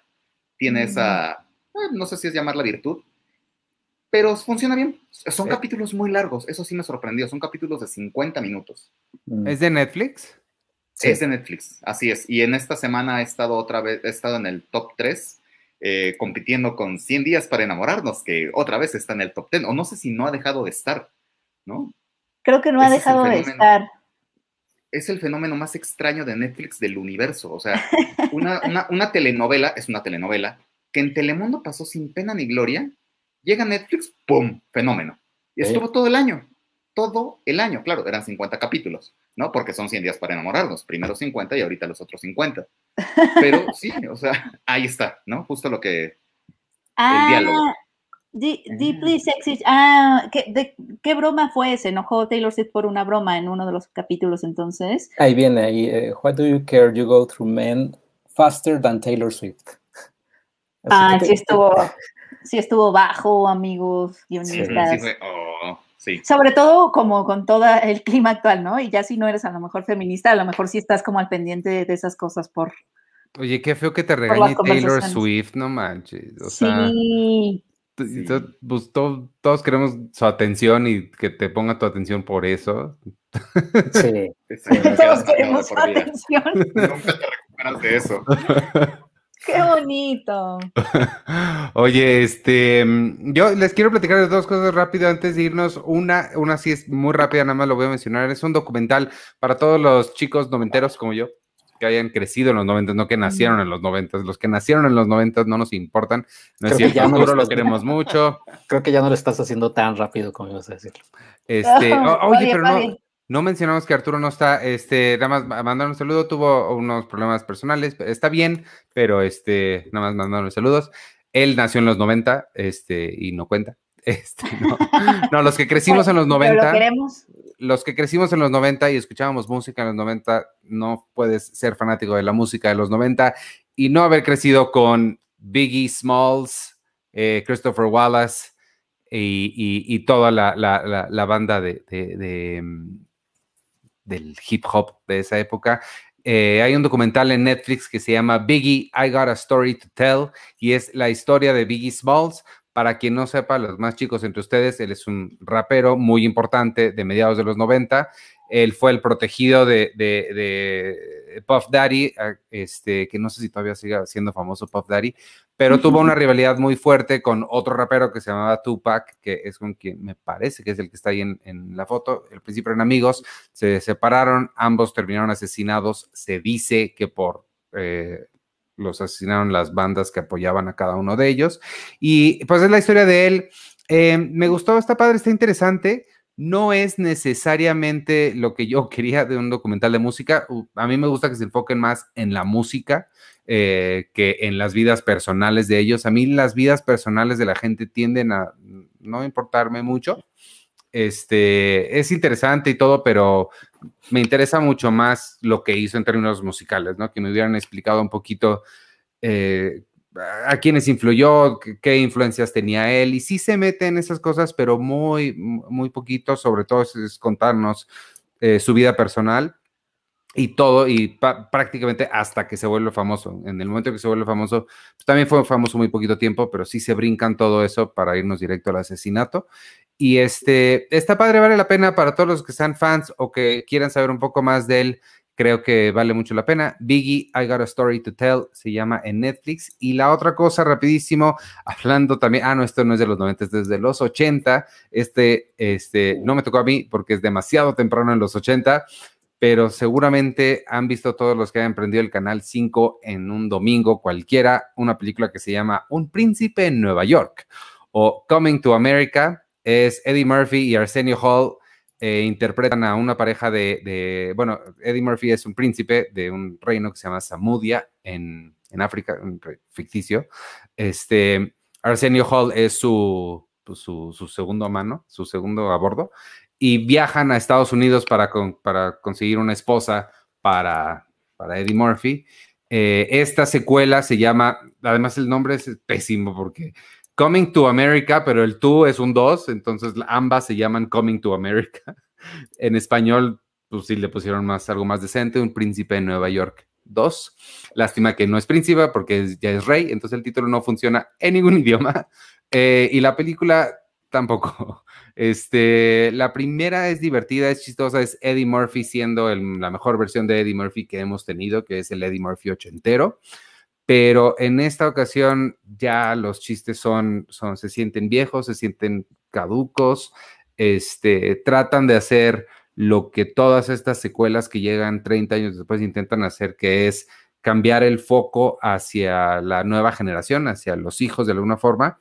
Tiene esa, no sé si es llamarla virtud, pero funciona bien. Son sí. capítulos muy largos, eso sí me sorprendió. Son capítulos de cincuenta minutos. ¿Es de Netflix? Sí. Es de Netflix, así es. Y en esta semana ha estado otra vez, ha estado en el top tres, eh, compitiendo con cien días para enamorarnos, que otra vez está en el top diez. O no sé si no ha dejado de estar, ¿no? Creo que no Ese ha dejado de estar. Es el fenómeno más extraño de Netflix del universo. O sea, una, una, una telenovela, es una telenovela, que en Telemundo pasó sin pena ni gloria, llega Netflix, ¡pum! Fenómeno. Y estuvo ¿Eh? todo el año. Todo el año, claro, eran cincuenta capítulos, ¿no? Porque son cien días para enamorarnos. Primero cincuenta y ahorita los otros cincuenta. Pero sí, o sea, ahí está, ¿no? Justo lo que... Ah, el diálogo. Di, deeply sexist. Ah, ¿qué, de, ¿qué broma fue? Se enojó Taylor Swift por una broma en uno de los capítulos, entonces. Ahí viene, ahí. Eh, What do you care? You go through men faster than Taylor Swift. Así ah, te... sí estuvo, sí estuvo bajo, amigos guionistas. Sí, sí, sí, oh, sí. Sobre todo como con todo el clima actual, ¿no? Y ya si no eres a lo mejor feminista, a lo mejor sí estás como al pendiente de esas cosas por... Oye, qué feo que te regañe Taylor Swift, no manches. O sea... Sí. Sí. Pues todos, todos queremos su atención y que te ponga tu atención por eso. Sí, sí todos queremos su atención. Nunca te recuperas de eso. ¡Qué bonito! Oye, este, yo les quiero platicar de dos cosas rápido antes de irnos. Una, una sí es muy rápida, nada más lo voy a mencionar. Es un documental para todos los chicos noventeros como yo, que hayan crecido en los noventas, no que nacieron en los noventas. Los que nacieron en los noventas no nos importan. No es cierto, seguro lo queremos mucho. Creo que ya no lo estás haciendo tan rápido como ibas a decirlo. Este, oh, oh, oye, pero no, no mencionamos que Arturo no está, este, nada más mandaron un saludo, tuvo unos problemas personales, está bien, pero este, nada más mandaron saludos. Él nació en los noventa, este, y no cuenta. Este, no. no, los que crecimos en los noventa, los que crecimos en los noventa y escuchábamos música en los noventa, no puedes ser fanático de la música de los noventa y no haber crecido con Biggie Smalls, eh, Christopher Wallace y, y, y toda la, la, la, la banda de, de, de, del hip hop de esa época. Eh, hay un documental en Netflix que se llama Biggie, I Got a Story to Tell, y es la historia de Biggie Smalls. Para quien no sepa, los más chicos entre ustedes, él es un rapero muy importante de mediados de los noventa. Él fue el protegido de, de, de Puff Daddy, este, que no sé si todavía sigue siendo famoso Puff Daddy, pero uh-huh. tuvo una rivalidad muy fuerte con otro rapero que se llamaba Tupac, que es con quien me parece que es el que está ahí en, en la foto. Al principio eran amigos, se separaron, ambos terminaron asesinados. Se dice que por... Eh, los asesinaron las bandas que apoyaban a cada uno de ellos, y pues es la historia de él. Eh, me gustó, está padre, está interesante, no es necesariamente lo que yo quería de un documental de música. A mí me gusta que se enfoquen más en la música eh, que en las vidas personales de ellos. A mí las vidas personales de la gente tienden a no importarme mucho. Este, es interesante y todo, pero me interesa mucho más lo que hizo en términos musicales, ¿no? Que me hubieran explicado un poquito eh, a quiénes influyó, qué influencias tenía él, y sí se mete en esas cosas, pero muy, muy poquito. Sobre todo es contarnos eh, su vida personal y todo, y prácticamente hasta que se vuelve famoso. En el momento que se vuelve famoso, pues también fue famoso muy poquito tiempo, pero sí se brincan todo eso para irnos directo al asesinato. Y este, está padre, vale la pena para todos los que sean fans o que quieran saber un poco más de él. Creo que vale mucho la pena. Biggie, I Got a Story to Tell, se llama en Netflix. Y la otra cosa, rapidísimo, hablando también, ah, no, esto no es de los noventa, es desde los ochenta. Este, este, no me tocó a mí porque es demasiado temprano en los ochenta, pero seguramente han visto todos los que hayan prendido el canal cinco en un domingo cualquiera, una película que se llama Un Príncipe en Nueva York, o Coming to America. Es Eddie Murphy y Arsenio Hall, eh, interpretan a una pareja de, de... Bueno, Eddie Murphy es un príncipe de un reino que se llama Zamudia en, en África, un ficticio. Este, Arsenio Hall es su, pues, su, su segundo a mano, su segundo a bordo, y viajan a Estados Unidos para, con, para conseguir una esposa para, para Eddie Murphy. Eh, esta secuela se llama... Además, el nombre es pésimo porque... Coming to America, pero el tú es un dos, entonces ambas se llaman Coming to America. En español, pues sí le pusieron más, algo más decente, Un Príncipe en Nueva York dos. Lástima que no es príncipe porque es, ya es rey, entonces el título no funciona en ningún idioma. Eh, y la película tampoco. Este, la primera es divertida, es chistosa, es Eddie Murphy siendo el, la mejor versión de Eddie Murphy que hemos tenido, que es el Eddie Murphy ochentero. Pero en esta ocasión ya los chistes son, son, se sienten viejos, se sienten caducos, este, tratan de hacer lo que todas estas secuelas que llegan treinta años después intentan hacer, que es cambiar el foco hacia la nueva generación, hacia los hijos de alguna forma.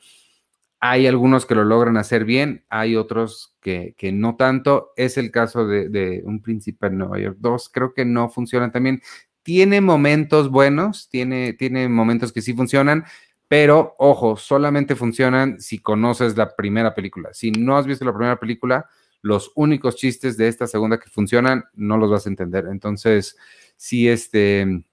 Hay algunos que lo logran hacer bien, hay otros que, que no tanto. Es el caso de, de Un Príncipe en Nueva York dos, creo que no funcionan también. Tiene momentos buenos, tiene, tiene momentos que sí funcionan, pero, ojo, solamente funcionan si conoces la primera película. Si no has visto la primera película, los únicos chistes de esta segunda que funcionan no los vas a entender. Entonces, sí, este,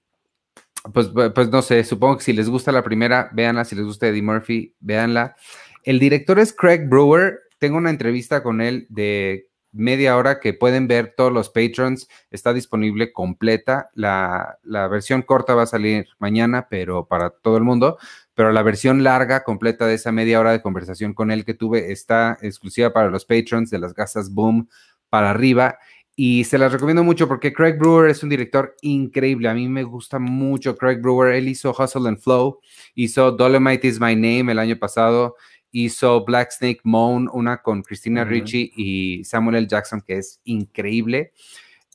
pues, pues no sé, supongo que si les gusta la primera, véanla. Si les gusta Eddie Murphy, véanla. El director es Craig Brewer. Tengo una entrevista con él de... media hora que pueden ver todos los Patrons, está disponible completa. La, la versión corta va a salir mañana, pero para todo el mundo, pero la versión larga, completa de esa media hora de conversación con él que tuve, está exclusiva para los Patrons de las gasas Boom para arriba, y se las recomiendo mucho porque Craig Brewer es un director increíble. A mí me gusta mucho Craig Brewer. Él hizo Hustle and Flow, hizo Dolomite is My Name el año pasado, hizo Black Snake Moan, una con Christina uh-huh. Ricci y Samuel L. Jackson, que es increíble.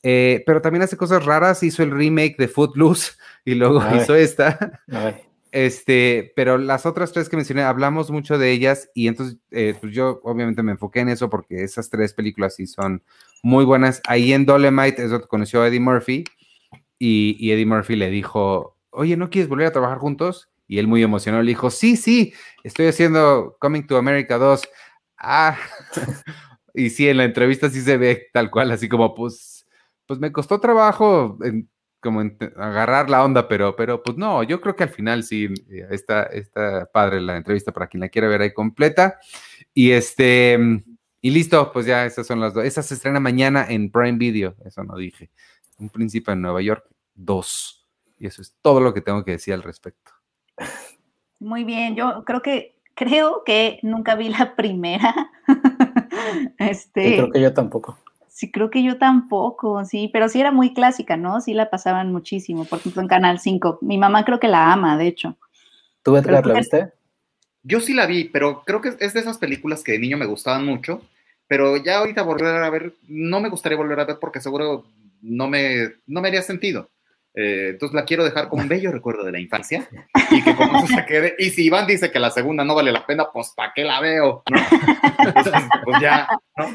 Eh, pero también hace cosas raras. Hizo el remake de Footloose y luego Ay. hizo esta. Ay. Este, pero las otras tres que mencioné, hablamos mucho de ellas, y entonces eh, pues yo obviamente me enfoqué en eso porque esas tres películas sí son muy buenas. Ahí en Dolemite es donde conoció a Eddie Murphy, y, y Eddie Murphy le dijo, oye, ¿no quieres volver a trabajar juntos? Y él muy emocionado le dijo, sí, sí, estoy haciendo Coming to America dos. Ah, y sí, en la entrevista sí se ve tal cual, así como, pues, pues me costó trabajo en, como en, agarrar la onda, pero, pero pues no, yo creo que al final sí, está, está padre la entrevista para quien la quiera ver ahí completa. Y este, y listo, pues ya esas son las dos. Esa se estrena mañana en Prime Video, eso no dije. Un Príncipe en Nueva York dos. Y eso es todo lo que tengo que decir al respecto. Muy bien, yo creo que creo que nunca vi la primera. este, sí, creo que yo tampoco. Sí, creo que yo tampoco, sí, pero sí era muy clásica, ¿no? Sí la pasaban muchísimo, por ejemplo en Canal cinco. Mi mamá creo que la ama, de hecho. ¿Tú, Edgar, la viste? Yo sí la vi, pero creo que es de esas películas que de niño me gustaban mucho, pero ya ahorita volver a ver, no me gustaría volver a ver porque seguro no me, no me haría sentido. Eh, entonces la quiero dejar con un bello recuerdo de la infancia y que como eso se quede. Y si Iván dice que la segunda no vale la pena, pues ¿para qué la veo? ¿No? Entonces, pues ya, ¿no?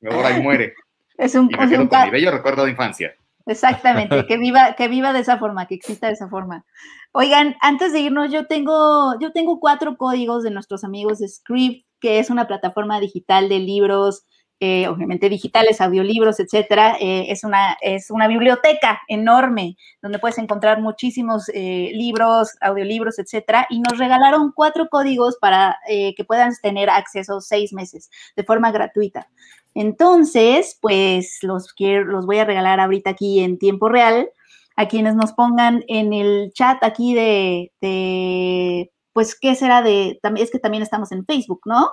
mejor ahí muere. Es un, y me es quedo un... con mi bello recuerdo de infancia. Exactamente, que viva, que viva de esa forma, que exista de esa forma. Oigan, antes de irnos, yo tengo, yo tengo cuatro códigos de nuestros amigos de Scribd, que es una plataforma digital de libros, eh, obviamente digitales, audiolibros, etcétera. Eh, es una, es una biblioteca enorme donde puedes encontrar muchísimos eh, libros, audiolibros, etcétera. Y nos regalaron cuatro códigos para eh, que puedan tener acceso seis meses de forma gratuita. Entonces, pues los quiero, los voy a regalar ahorita aquí en tiempo real a quienes nos pongan en el chat aquí de, de pues, ¿qué será de? Es que también estamos en Facebook, ¿no?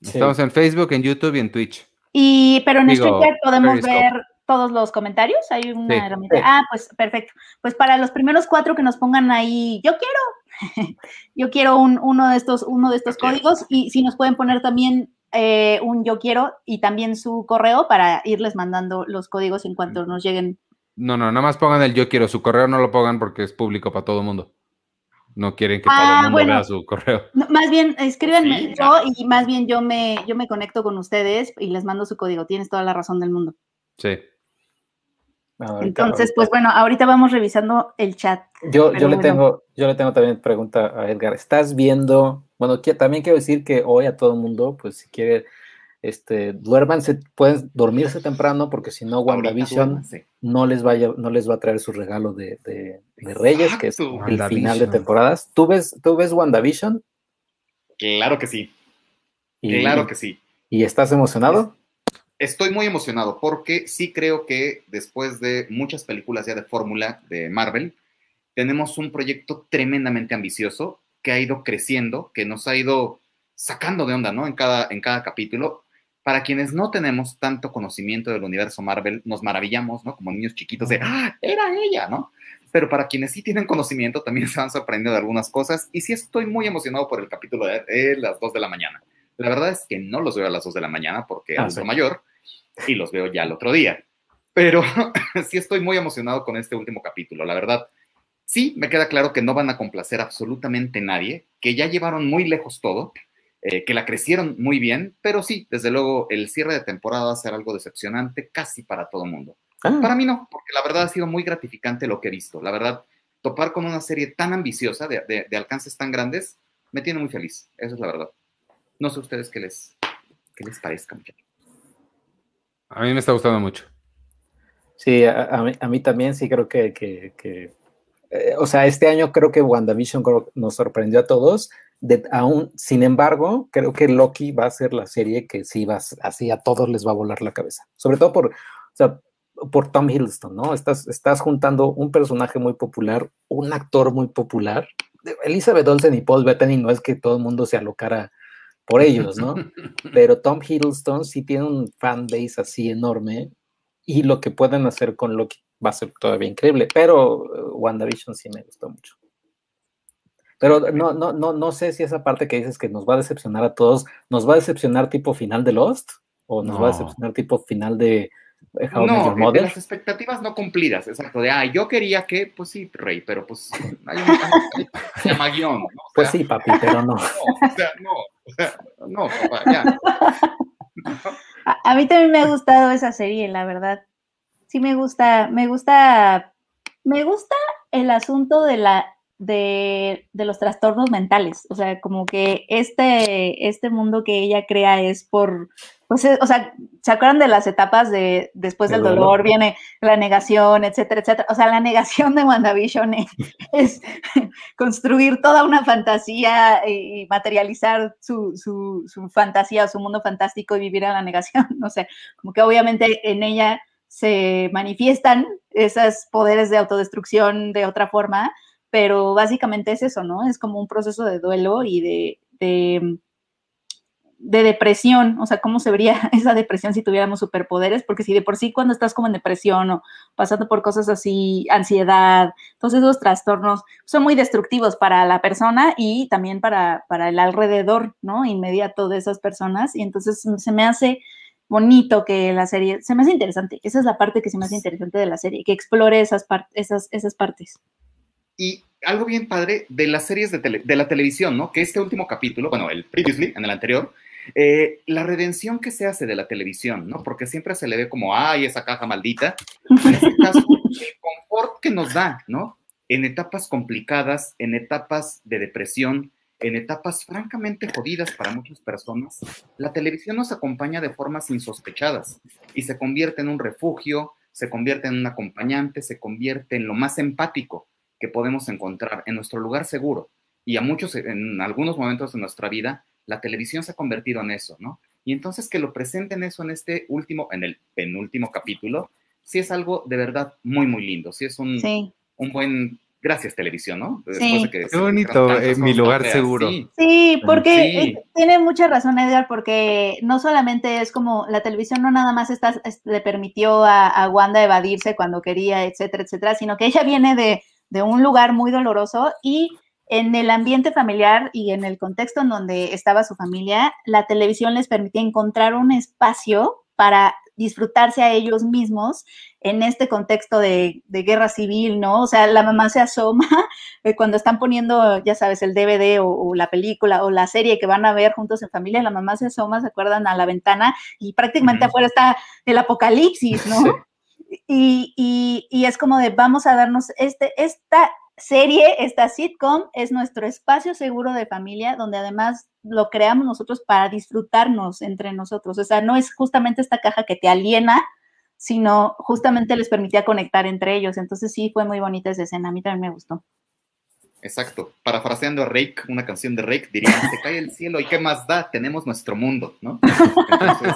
Sí. Estamos en Facebook, en YouTube y en Twitch. Y, pero en Digo, este chat podemos Periscope. Ver todos los comentarios. Hay una sí, herramienta. Sí. Ah, pues perfecto. Pues para los primeros cuatro que nos pongan ahí, yo quiero, yo quiero un, uno de estos, uno de estos códigos, y si nos pueden poner también Eh, un yo quiero y también su correo para irles mandando los códigos en cuanto nos lleguen. No, no, nada más pongan el yo quiero, su correo no lo pongan porque es público para todo el mundo. No quieren que ah, todo el mundo bueno, vea su correo. No, más bien, escríbanme sí, yo no. y más bien yo me, yo me conecto con ustedes y les mando su código. Tienes toda la razón del mundo. Sí. Ahorita, Entonces, ahorita. pues bueno, ahorita vamos revisando el chat. Yo, yo, le bueno. tengo, yo le tengo también pregunta a Edgar. ¿Estás viendo...? Bueno, que, también quiero decir que hoy a todo el mundo, pues si quiere, este, duérmanse, pueden dormirse temprano, porque si no, WandaVision no les, vaya, no les va a traer su regalo de, de, de Reyes, que es el final de temporadas. ¿Tú ves, tú ves WandaVision? Claro que sí. Y, claro que sí. ¿Y estás emocionado? Estoy muy emocionado, porque sí creo que después de muchas películas ya de fórmula de Marvel, tenemos un proyecto tremendamente ambicioso, que ha ido creciendo, que nos ha ido sacando de onda, ¿no? En cada, en cada capítulo. Para quienes no tenemos tanto conocimiento del universo Marvel, nos maravillamos, ¿no? Como niños chiquitos de, ¡ah, era ella!, ¿no? Pero para quienes sí tienen conocimiento, también se van sorprendiendo de algunas cosas. Y sí estoy muy emocionado por el capítulo de, de las dos de la mañana. La verdad es que no los veo a las dos de la mañana porque ah, soy sí. mayor y los veo ya el otro día. Pero sí estoy muy emocionado con este último capítulo, la verdad. Sí, me queda claro que no van a complacer absolutamente nadie, que ya llevaron muy lejos todo, eh, que la crecieron muy bien, pero sí, desde luego, el cierre de temporada va a ser algo decepcionante casi para todo el mundo. Ah. Para mí no, porque la verdad ha sido muy gratificante lo que he visto. La verdad, topar con una serie tan ambiciosa, de, de, de alcances tan grandes, me tiene muy feliz. Eso es la verdad. No sé ustedes qué les, qué les parezca. A mí me está gustando mucho. Sí, a, a, mí, a mí también sí creo que... que, que... O sea, este año creo que WandaVision nos sorprendió a todos. De, aún, sin embargo, creo que Loki va a ser la serie que sí va así a todos les va a volar la cabeza. Sobre todo por, o sea, por Tom Hiddleston, ¿no? Estás, estás juntando un personaje muy popular, un actor muy popular. Elizabeth Olsen y Paul Bettany no es que todo el mundo se alocara por ellos, ¿no? Pero Tom Hiddleston sí tiene un fan base así enorme y lo que pueden hacer con Loki va a ser todavía increíble, pero WandaVision sí me gustó mucho. Pero no, no, no, no sé si esa parte que dices que nos va a decepcionar a todos, ¿nos va a decepcionar tipo final de Lost? ¿O nos no. va a decepcionar tipo final de How I Met Your Mother? No, las expectativas no cumplidas, exacto. De, ah, yo quería que, pues sí, Rey, pero pues hay un, hay, se llama guión, ¿no? O sea, pues sí, papi, pero no. No, o sea, no, o sea, no, papá, ya. No. A, a mí también me ha gustado esa serie, la verdad. Sí me gusta, me gusta, me gusta el asunto de la, de, de los trastornos mentales. O sea, como que este, este mundo que ella crea es por, pues, o sea, ¿se acuerdan de las etapas de después del dolor? dolor viene la negación, etcétera, etcétera. O sea, la negación de WandaVision es, es construir toda una fantasía y materializar su, su, su fantasía o su mundo fantástico y vivir en la negación. No sé, como que obviamente en ella se manifiestan esos poderes de autodestrucción de otra forma, pero básicamente es eso, ¿no? Es como un proceso de duelo y de, de, de depresión. O sea, ¿cómo se vería esa depresión si tuviéramos superpoderes? Porque si de por sí cuando estás como en depresión o pasando por cosas así, ansiedad, todos esos trastornos son muy destructivos para la persona y también para, para el alrededor, ¿no? Inmediato de esas personas. Y entonces se me hace... bonito que la serie, se me hace interesante, esa es la parte que se me hace interesante de la serie, que explore esas, par esas, esas partes. Y algo bien padre de las series de, tele de la televisión, ¿no? Que este último capítulo, bueno, el previously, en el anterior, Eh, la redención que se hace de la televisión, ¿no? Porque siempre se le ve como, ay, esa caja maldita. En este caso, el confort que nos da, ¿no? En etapas complicadas, en etapas de depresión, en etapas francamente jodidas para muchas personas, la televisión nos acompaña de formas insospechadas y se convierte en un refugio, se convierte en un acompañante, se convierte en lo más empático que podemos encontrar, en nuestro lugar seguro. Y a muchos, en algunos momentos de nuestra vida, la televisión se ha convertido en eso, ¿no? Y entonces que lo presenten eso en este último, en el penúltimo capítulo, sí es algo de verdad muy, muy lindo. Sí es un, sí. un buen... Gracias, televisión, ¿no? Sí. De que Qué bonito, es mi lugar feas. seguro. Sí, sí porque sí. Es, tiene mucha razón, Edgar, porque no solamente es como la televisión no nada más está, es, le permitió a, a Wanda evadirse cuando quería, etcétera, etcétera, sino que ella viene de, de un lugar muy doloroso y en el ambiente familiar y en el contexto en donde estaba su familia, la televisión les permitía encontrar un espacio para disfrutarse a ellos mismos en este contexto de, de guerra civil, ¿no? O sea, la mamá se asoma cuando están poniendo, ya sabes, el D V D o, o la película o la serie que van a ver juntos en familia, la mamá se asoma, se acuerdan, a la ventana y prácticamente mm. afuera está el apocalipsis, ¿no? Sí. Y, y, y es como de vamos a darnos este, esta serie, esta sitcom es nuestro espacio seguro de familia donde además lo creamos nosotros para disfrutarnos entre nosotros. O sea, no es justamente esta caja que te aliena, sino justamente les permitía conectar entre ellos. Entonces sí, fue muy bonita esa escena. A mí también me gustó. Exacto. Parafraseando a Rake, una canción de Rake, diría, se cae el cielo y qué más da, tenemos nuestro mundo, ¿no? Entonces,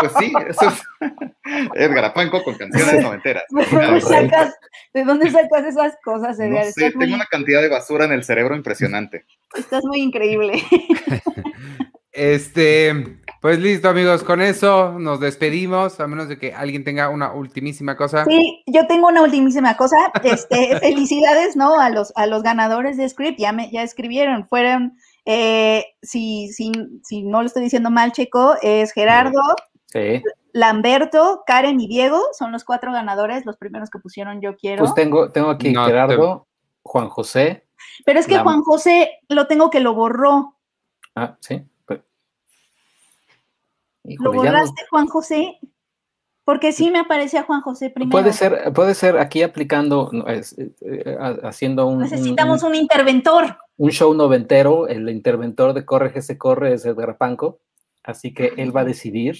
pues sí, eso es Edgar Apanco con canciones noventeras. Sacas, ¿de dónde sacas esas cosas, Edgar? No sé, tengo muy... una cantidad de basura en el cerebro impresionante. Estás muy increíble. Este, pues listo, amigos, con eso nos despedimos, a menos de que alguien tenga una ultimísima cosa. Sí, yo tengo una ultimísima cosa. Este, felicidades, ¿no? A los, a los ganadores de Script, ya me, ya escribieron, fueron, eh, si, si, si no lo estoy diciendo mal, Checo, es Gerardo, sí. Lamberto, Karen y Diego, son los cuatro ganadores, los primeros que pusieron yo quiero. Pues tengo, tengo aquí no, Gerardo, te... Juan José. Pero es que la... Juan José lo tengo que lo borró. Ah, sí. Híjole, ¿lo borraste, no... Juan José? Porque sí me aparecía Juan José primero. Puede ser, puede ser aquí aplicando, es, eh, eh, haciendo un... Necesitamos un, un interventor. Un show noventero, el interventor de Corre que se corre es Edgar Apanco, así que él va a decidir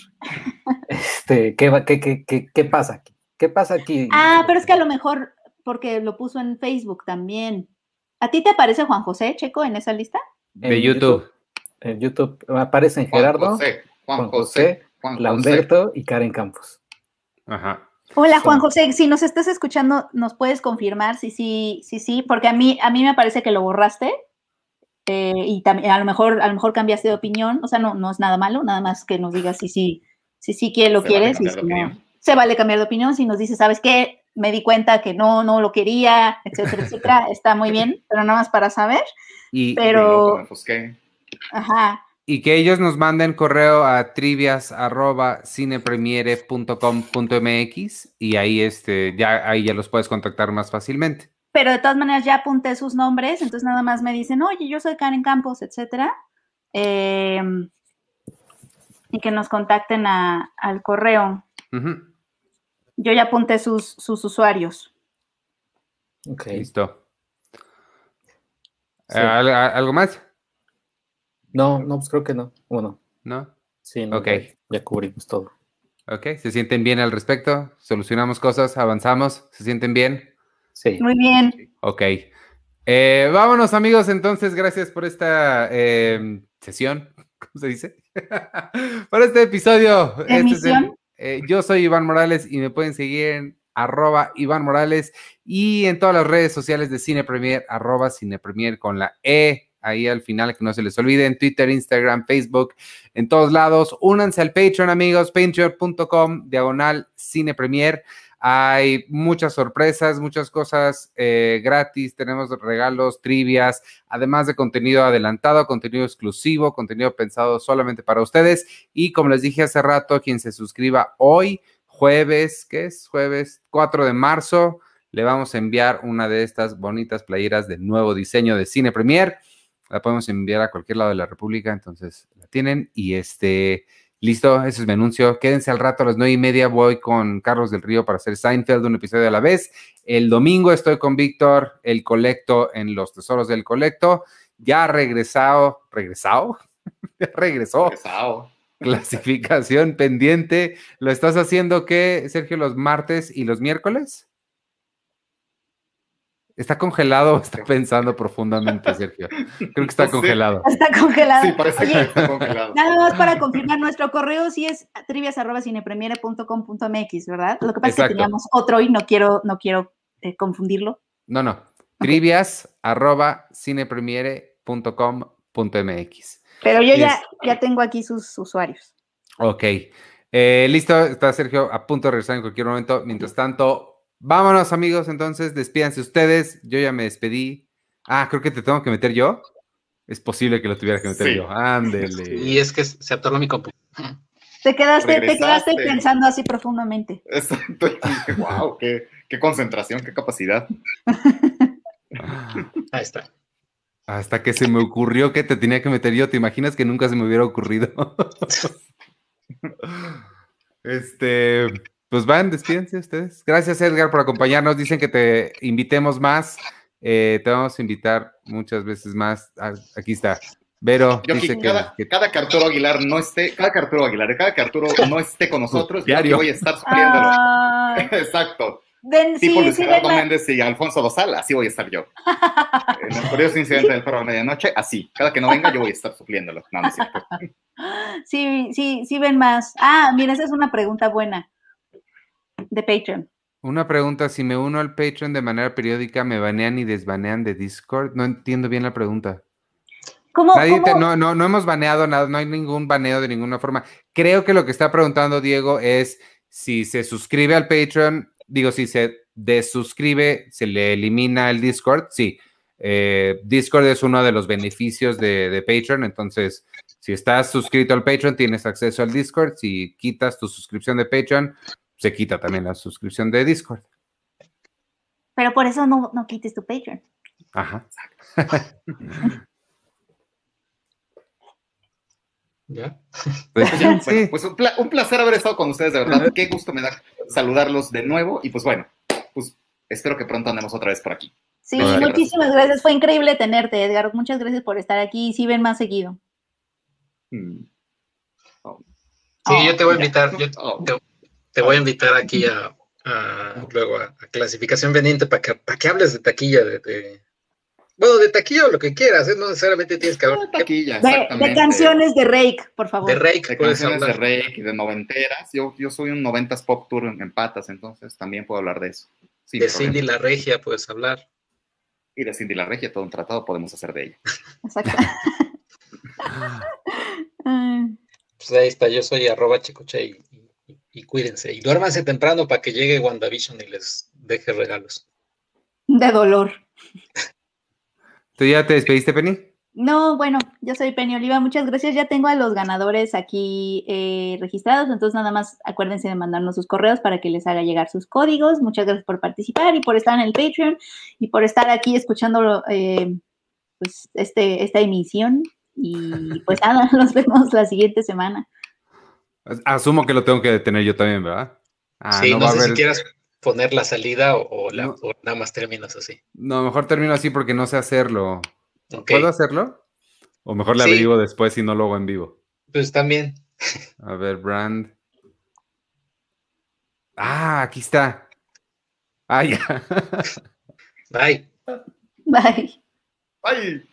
este, qué, va, qué, qué, qué, qué pasa aquí. ¿Qué pasa aquí? Ah, pero es que a lo mejor, porque lo puso en Facebook también. ¿A ti te aparece Juan José, Checo, en esa lista? En de YouTube. YouTube. En YouTube aparecen Juan Gerardo. José. Juan José, Juan Lamberto José. Y Karen Campos. Ajá. Hola, Juan José, si nos estás escuchando, ¿nos puedes confirmar? Sí, sí, sí, sí, porque a mí, a mí me parece que lo borraste eh, y también, a lo mejor, a lo mejor cambiaste de opinión, o sea, no, no es nada malo, nada más que nos digas si sí, si sí que lo quieres. Y si no, se vale cambiar de opinión si nos dices, ¿sabes qué? Me di cuenta que no, no lo quería, etcétera, etcétera, está muy bien, pero nada más para saber. Y, pero, pero ajá. Y que ellos nos manden correo a trivias arroba cinepremiere punto com punto m x y ahí, este, ya, ahí ya los puedes contactar más fácilmente. Pero de todas maneras ya apunté sus nombres, entonces nada más me dicen, oye, yo soy Karen Campos, etcétera. Eh, y que nos contacten a, al correo. Uh-huh. Yo ya apunté sus, sus usuarios. Ok. Listo. Sí. ¿Al, a, ¿Algo más? No, no, pues creo que no. Bueno. ¿No? Sí, no, okay. ya, ya cubrimos todo. Ok, ¿se sienten bien al respecto? ¿Solucionamos cosas? ¿Avanzamos? ¿Se sienten bien? Sí. Muy bien. Ok. Eh, vámonos, amigos, entonces, gracias por esta eh, sesión, ¿cómo se dice? por este episodio. Emisión. Este es el, eh, yo soy Iván Morales y me pueden seguir en arroba Iván Morales y en todas las redes sociales de Cine Premier, arroba Cine Premier con la E. Ahí al final, que no se les olvide, en Twitter, Instagram, Facebook, en todos lados. Únanse al Patreon, amigos, patreon punto com, diagonal Cine Premier. Hay muchas sorpresas, muchas cosas eh, gratis. Tenemos regalos, trivias, además de contenido adelantado, contenido exclusivo, contenido pensado solamente para ustedes. Y como les dije hace rato, quien se suscriba hoy, jueves, ¿qué es? Jueves cuatro de marzo, le vamos a enviar una de estas bonitas playeras de nuevo diseño de Cine Premier. La podemos enviar a cualquier lado de la República, entonces la tienen. Y este, listo, eso es mi anuncio. Quédense al rato a las nueve y media. Voy con Carlos del Río para hacer Seinfeld, un episodio a la vez. El domingo estoy con Víctor, el Colecto, en Los Tesoros del Colecto. Ya regresado, regresado, regresó. Regresado. Clasificación pendiente. ¿Lo estás haciendo qué, Sergio, los martes y los miércoles? ¿Está congelado o está pensando profundamente, Sergio? Creo que está congelado. Está congelado. Sí, parece Oye, que está congelado. Nada más para confirmar, nuestro correo sí es trivias arroba cinepremiere punto com punto m x, ¿verdad? Lo que pasa Exacto. es que teníamos otro y no quiero, no quiero eh, confundirlo. No, no. Okay. trivias arroba cinepremiere punto com punto m x. Pero yo ya, ya tengo aquí sus usuarios. Ok. Eh, listo, está Sergio a punto de regresar en cualquier momento. Mientras tanto... Vámonos, amigos, entonces, despídanse ustedes. Yo ya me despedí. Ah, creo que te tengo que meter yo. Es posible que lo tuviera que meter sí. yo. Ándele. Y es que se atoró mi compu. Te quedaste, te quedaste pensando así profundamente. Exacto. Wow, qué, qué concentración, qué capacidad. Ahí está. Hasta que se me ocurrió que te tenía que meter yo. ¿Te imaginas que nunca se me hubiera ocurrido? Este... Pues van, despídense ustedes. Gracias, Edgar, por acompañarnos. Dicen que te invitemos más. Eh, te vamos a invitar muchas veces más. Ah, aquí está. Vero yo dice que... Cada que, cada que Arturo Aguilar no esté... Cada que Arturo Aguilar, cada que Arturo no esté con nosotros, diario. Yo voy a estar sufriéndolo. Ah, Exacto. Den, sí, sí, por Luis Gerardo sí, Méndez y Alfonso Dosal, así voy a estar yo. En el curioso incidente sí. del perro a medianoche, así. Cada que no venga, yo voy a estar sufriéndolo. No, no es cierto. Sí, sí, sí ven más. Ah, mira, esa es una pregunta buena. De Patreon. Una pregunta, si me uno al Patreon de manera periódica, ¿me banean y desbanean de Discord? No entiendo bien la pregunta. ¿Cómo? Nadie ¿cómo? Te, no, no, no hemos baneado nada, no hay ningún baneo de ninguna forma. Creo que lo que está preguntando Diego es si se suscribe al Patreon, digo, si se desuscribe, ¿se le elimina el Discord? Sí. Eh, Discord es uno de los beneficios de, de Patreon, entonces si estás suscrito al Patreon, tienes acceso al Discord. Si quitas tu suscripción de Patreon, se quita también la suscripción de Discord. Pero por eso no, no quites tu Patreon. Ajá. ¿Ya? Bueno, pues un, pla un placer haber estado con ustedes, de verdad. Qué gusto me da saludarlos de nuevo. Y pues bueno, pues espero que pronto andemos otra vez por aquí. Sí, Muchas muchísimas gracias. gracias. Fue increíble tenerte, Edgar. Muchas gracias por estar aquí. Y sí, ven más seguido. Hmm. Oh. Sí, oh, yo te voy a invitar. Yo oh. te voy Te voy a invitar aquí a, a luego a, a clasificación pendiente para que, para que hables de taquilla, de, de bueno, de taquilla o lo que quieras, ¿eh? No necesariamente tienes que hablar de taquilla. De, de canciones de Rake, por favor. De Rake, de canciones hablar. de Rake y de noventeras. Yo, yo soy un noventas pop tour en, en patas, entonces también puedo hablar de eso. De problema. Cindy la Regia puedes hablar. Y de Cindy la Regia, todo un tratado podemos hacer de ella. Exacto. Pues ahí está, yo soy arroba chicoche. Y cuídense, y duérmanse temprano para que llegue WandaVision y les deje regalos. De dolor. ¿Tú ya te despediste, Penny? No, bueno, yo soy Penny Oliva, muchas gracias. Ya tengo a los ganadores aquí eh, registrados, entonces nada más acuérdense de mandarnos sus correos para que les haga llegar sus códigos. Muchas gracias por participar y por estar en el Patreon y por estar aquí escuchando eh, pues, este, esta emisión. Y pues nada, nos vemos la siguiente semana. Asumo que lo tengo que detener yo también, ¿verdad? Ah, sí, no, no va sé a haber... si quieras poner la salida o, o, la, no. o nada más terminas así. No, mejor termino así porque no sé hacerlo. Okay. ¿Puedo hacerlo? O mejor la sí. averiguo después y no lo hago en vivo. Pues también. A ver, brand. Ah, aquí está. Ah, ya. Bye. Bye. Bye.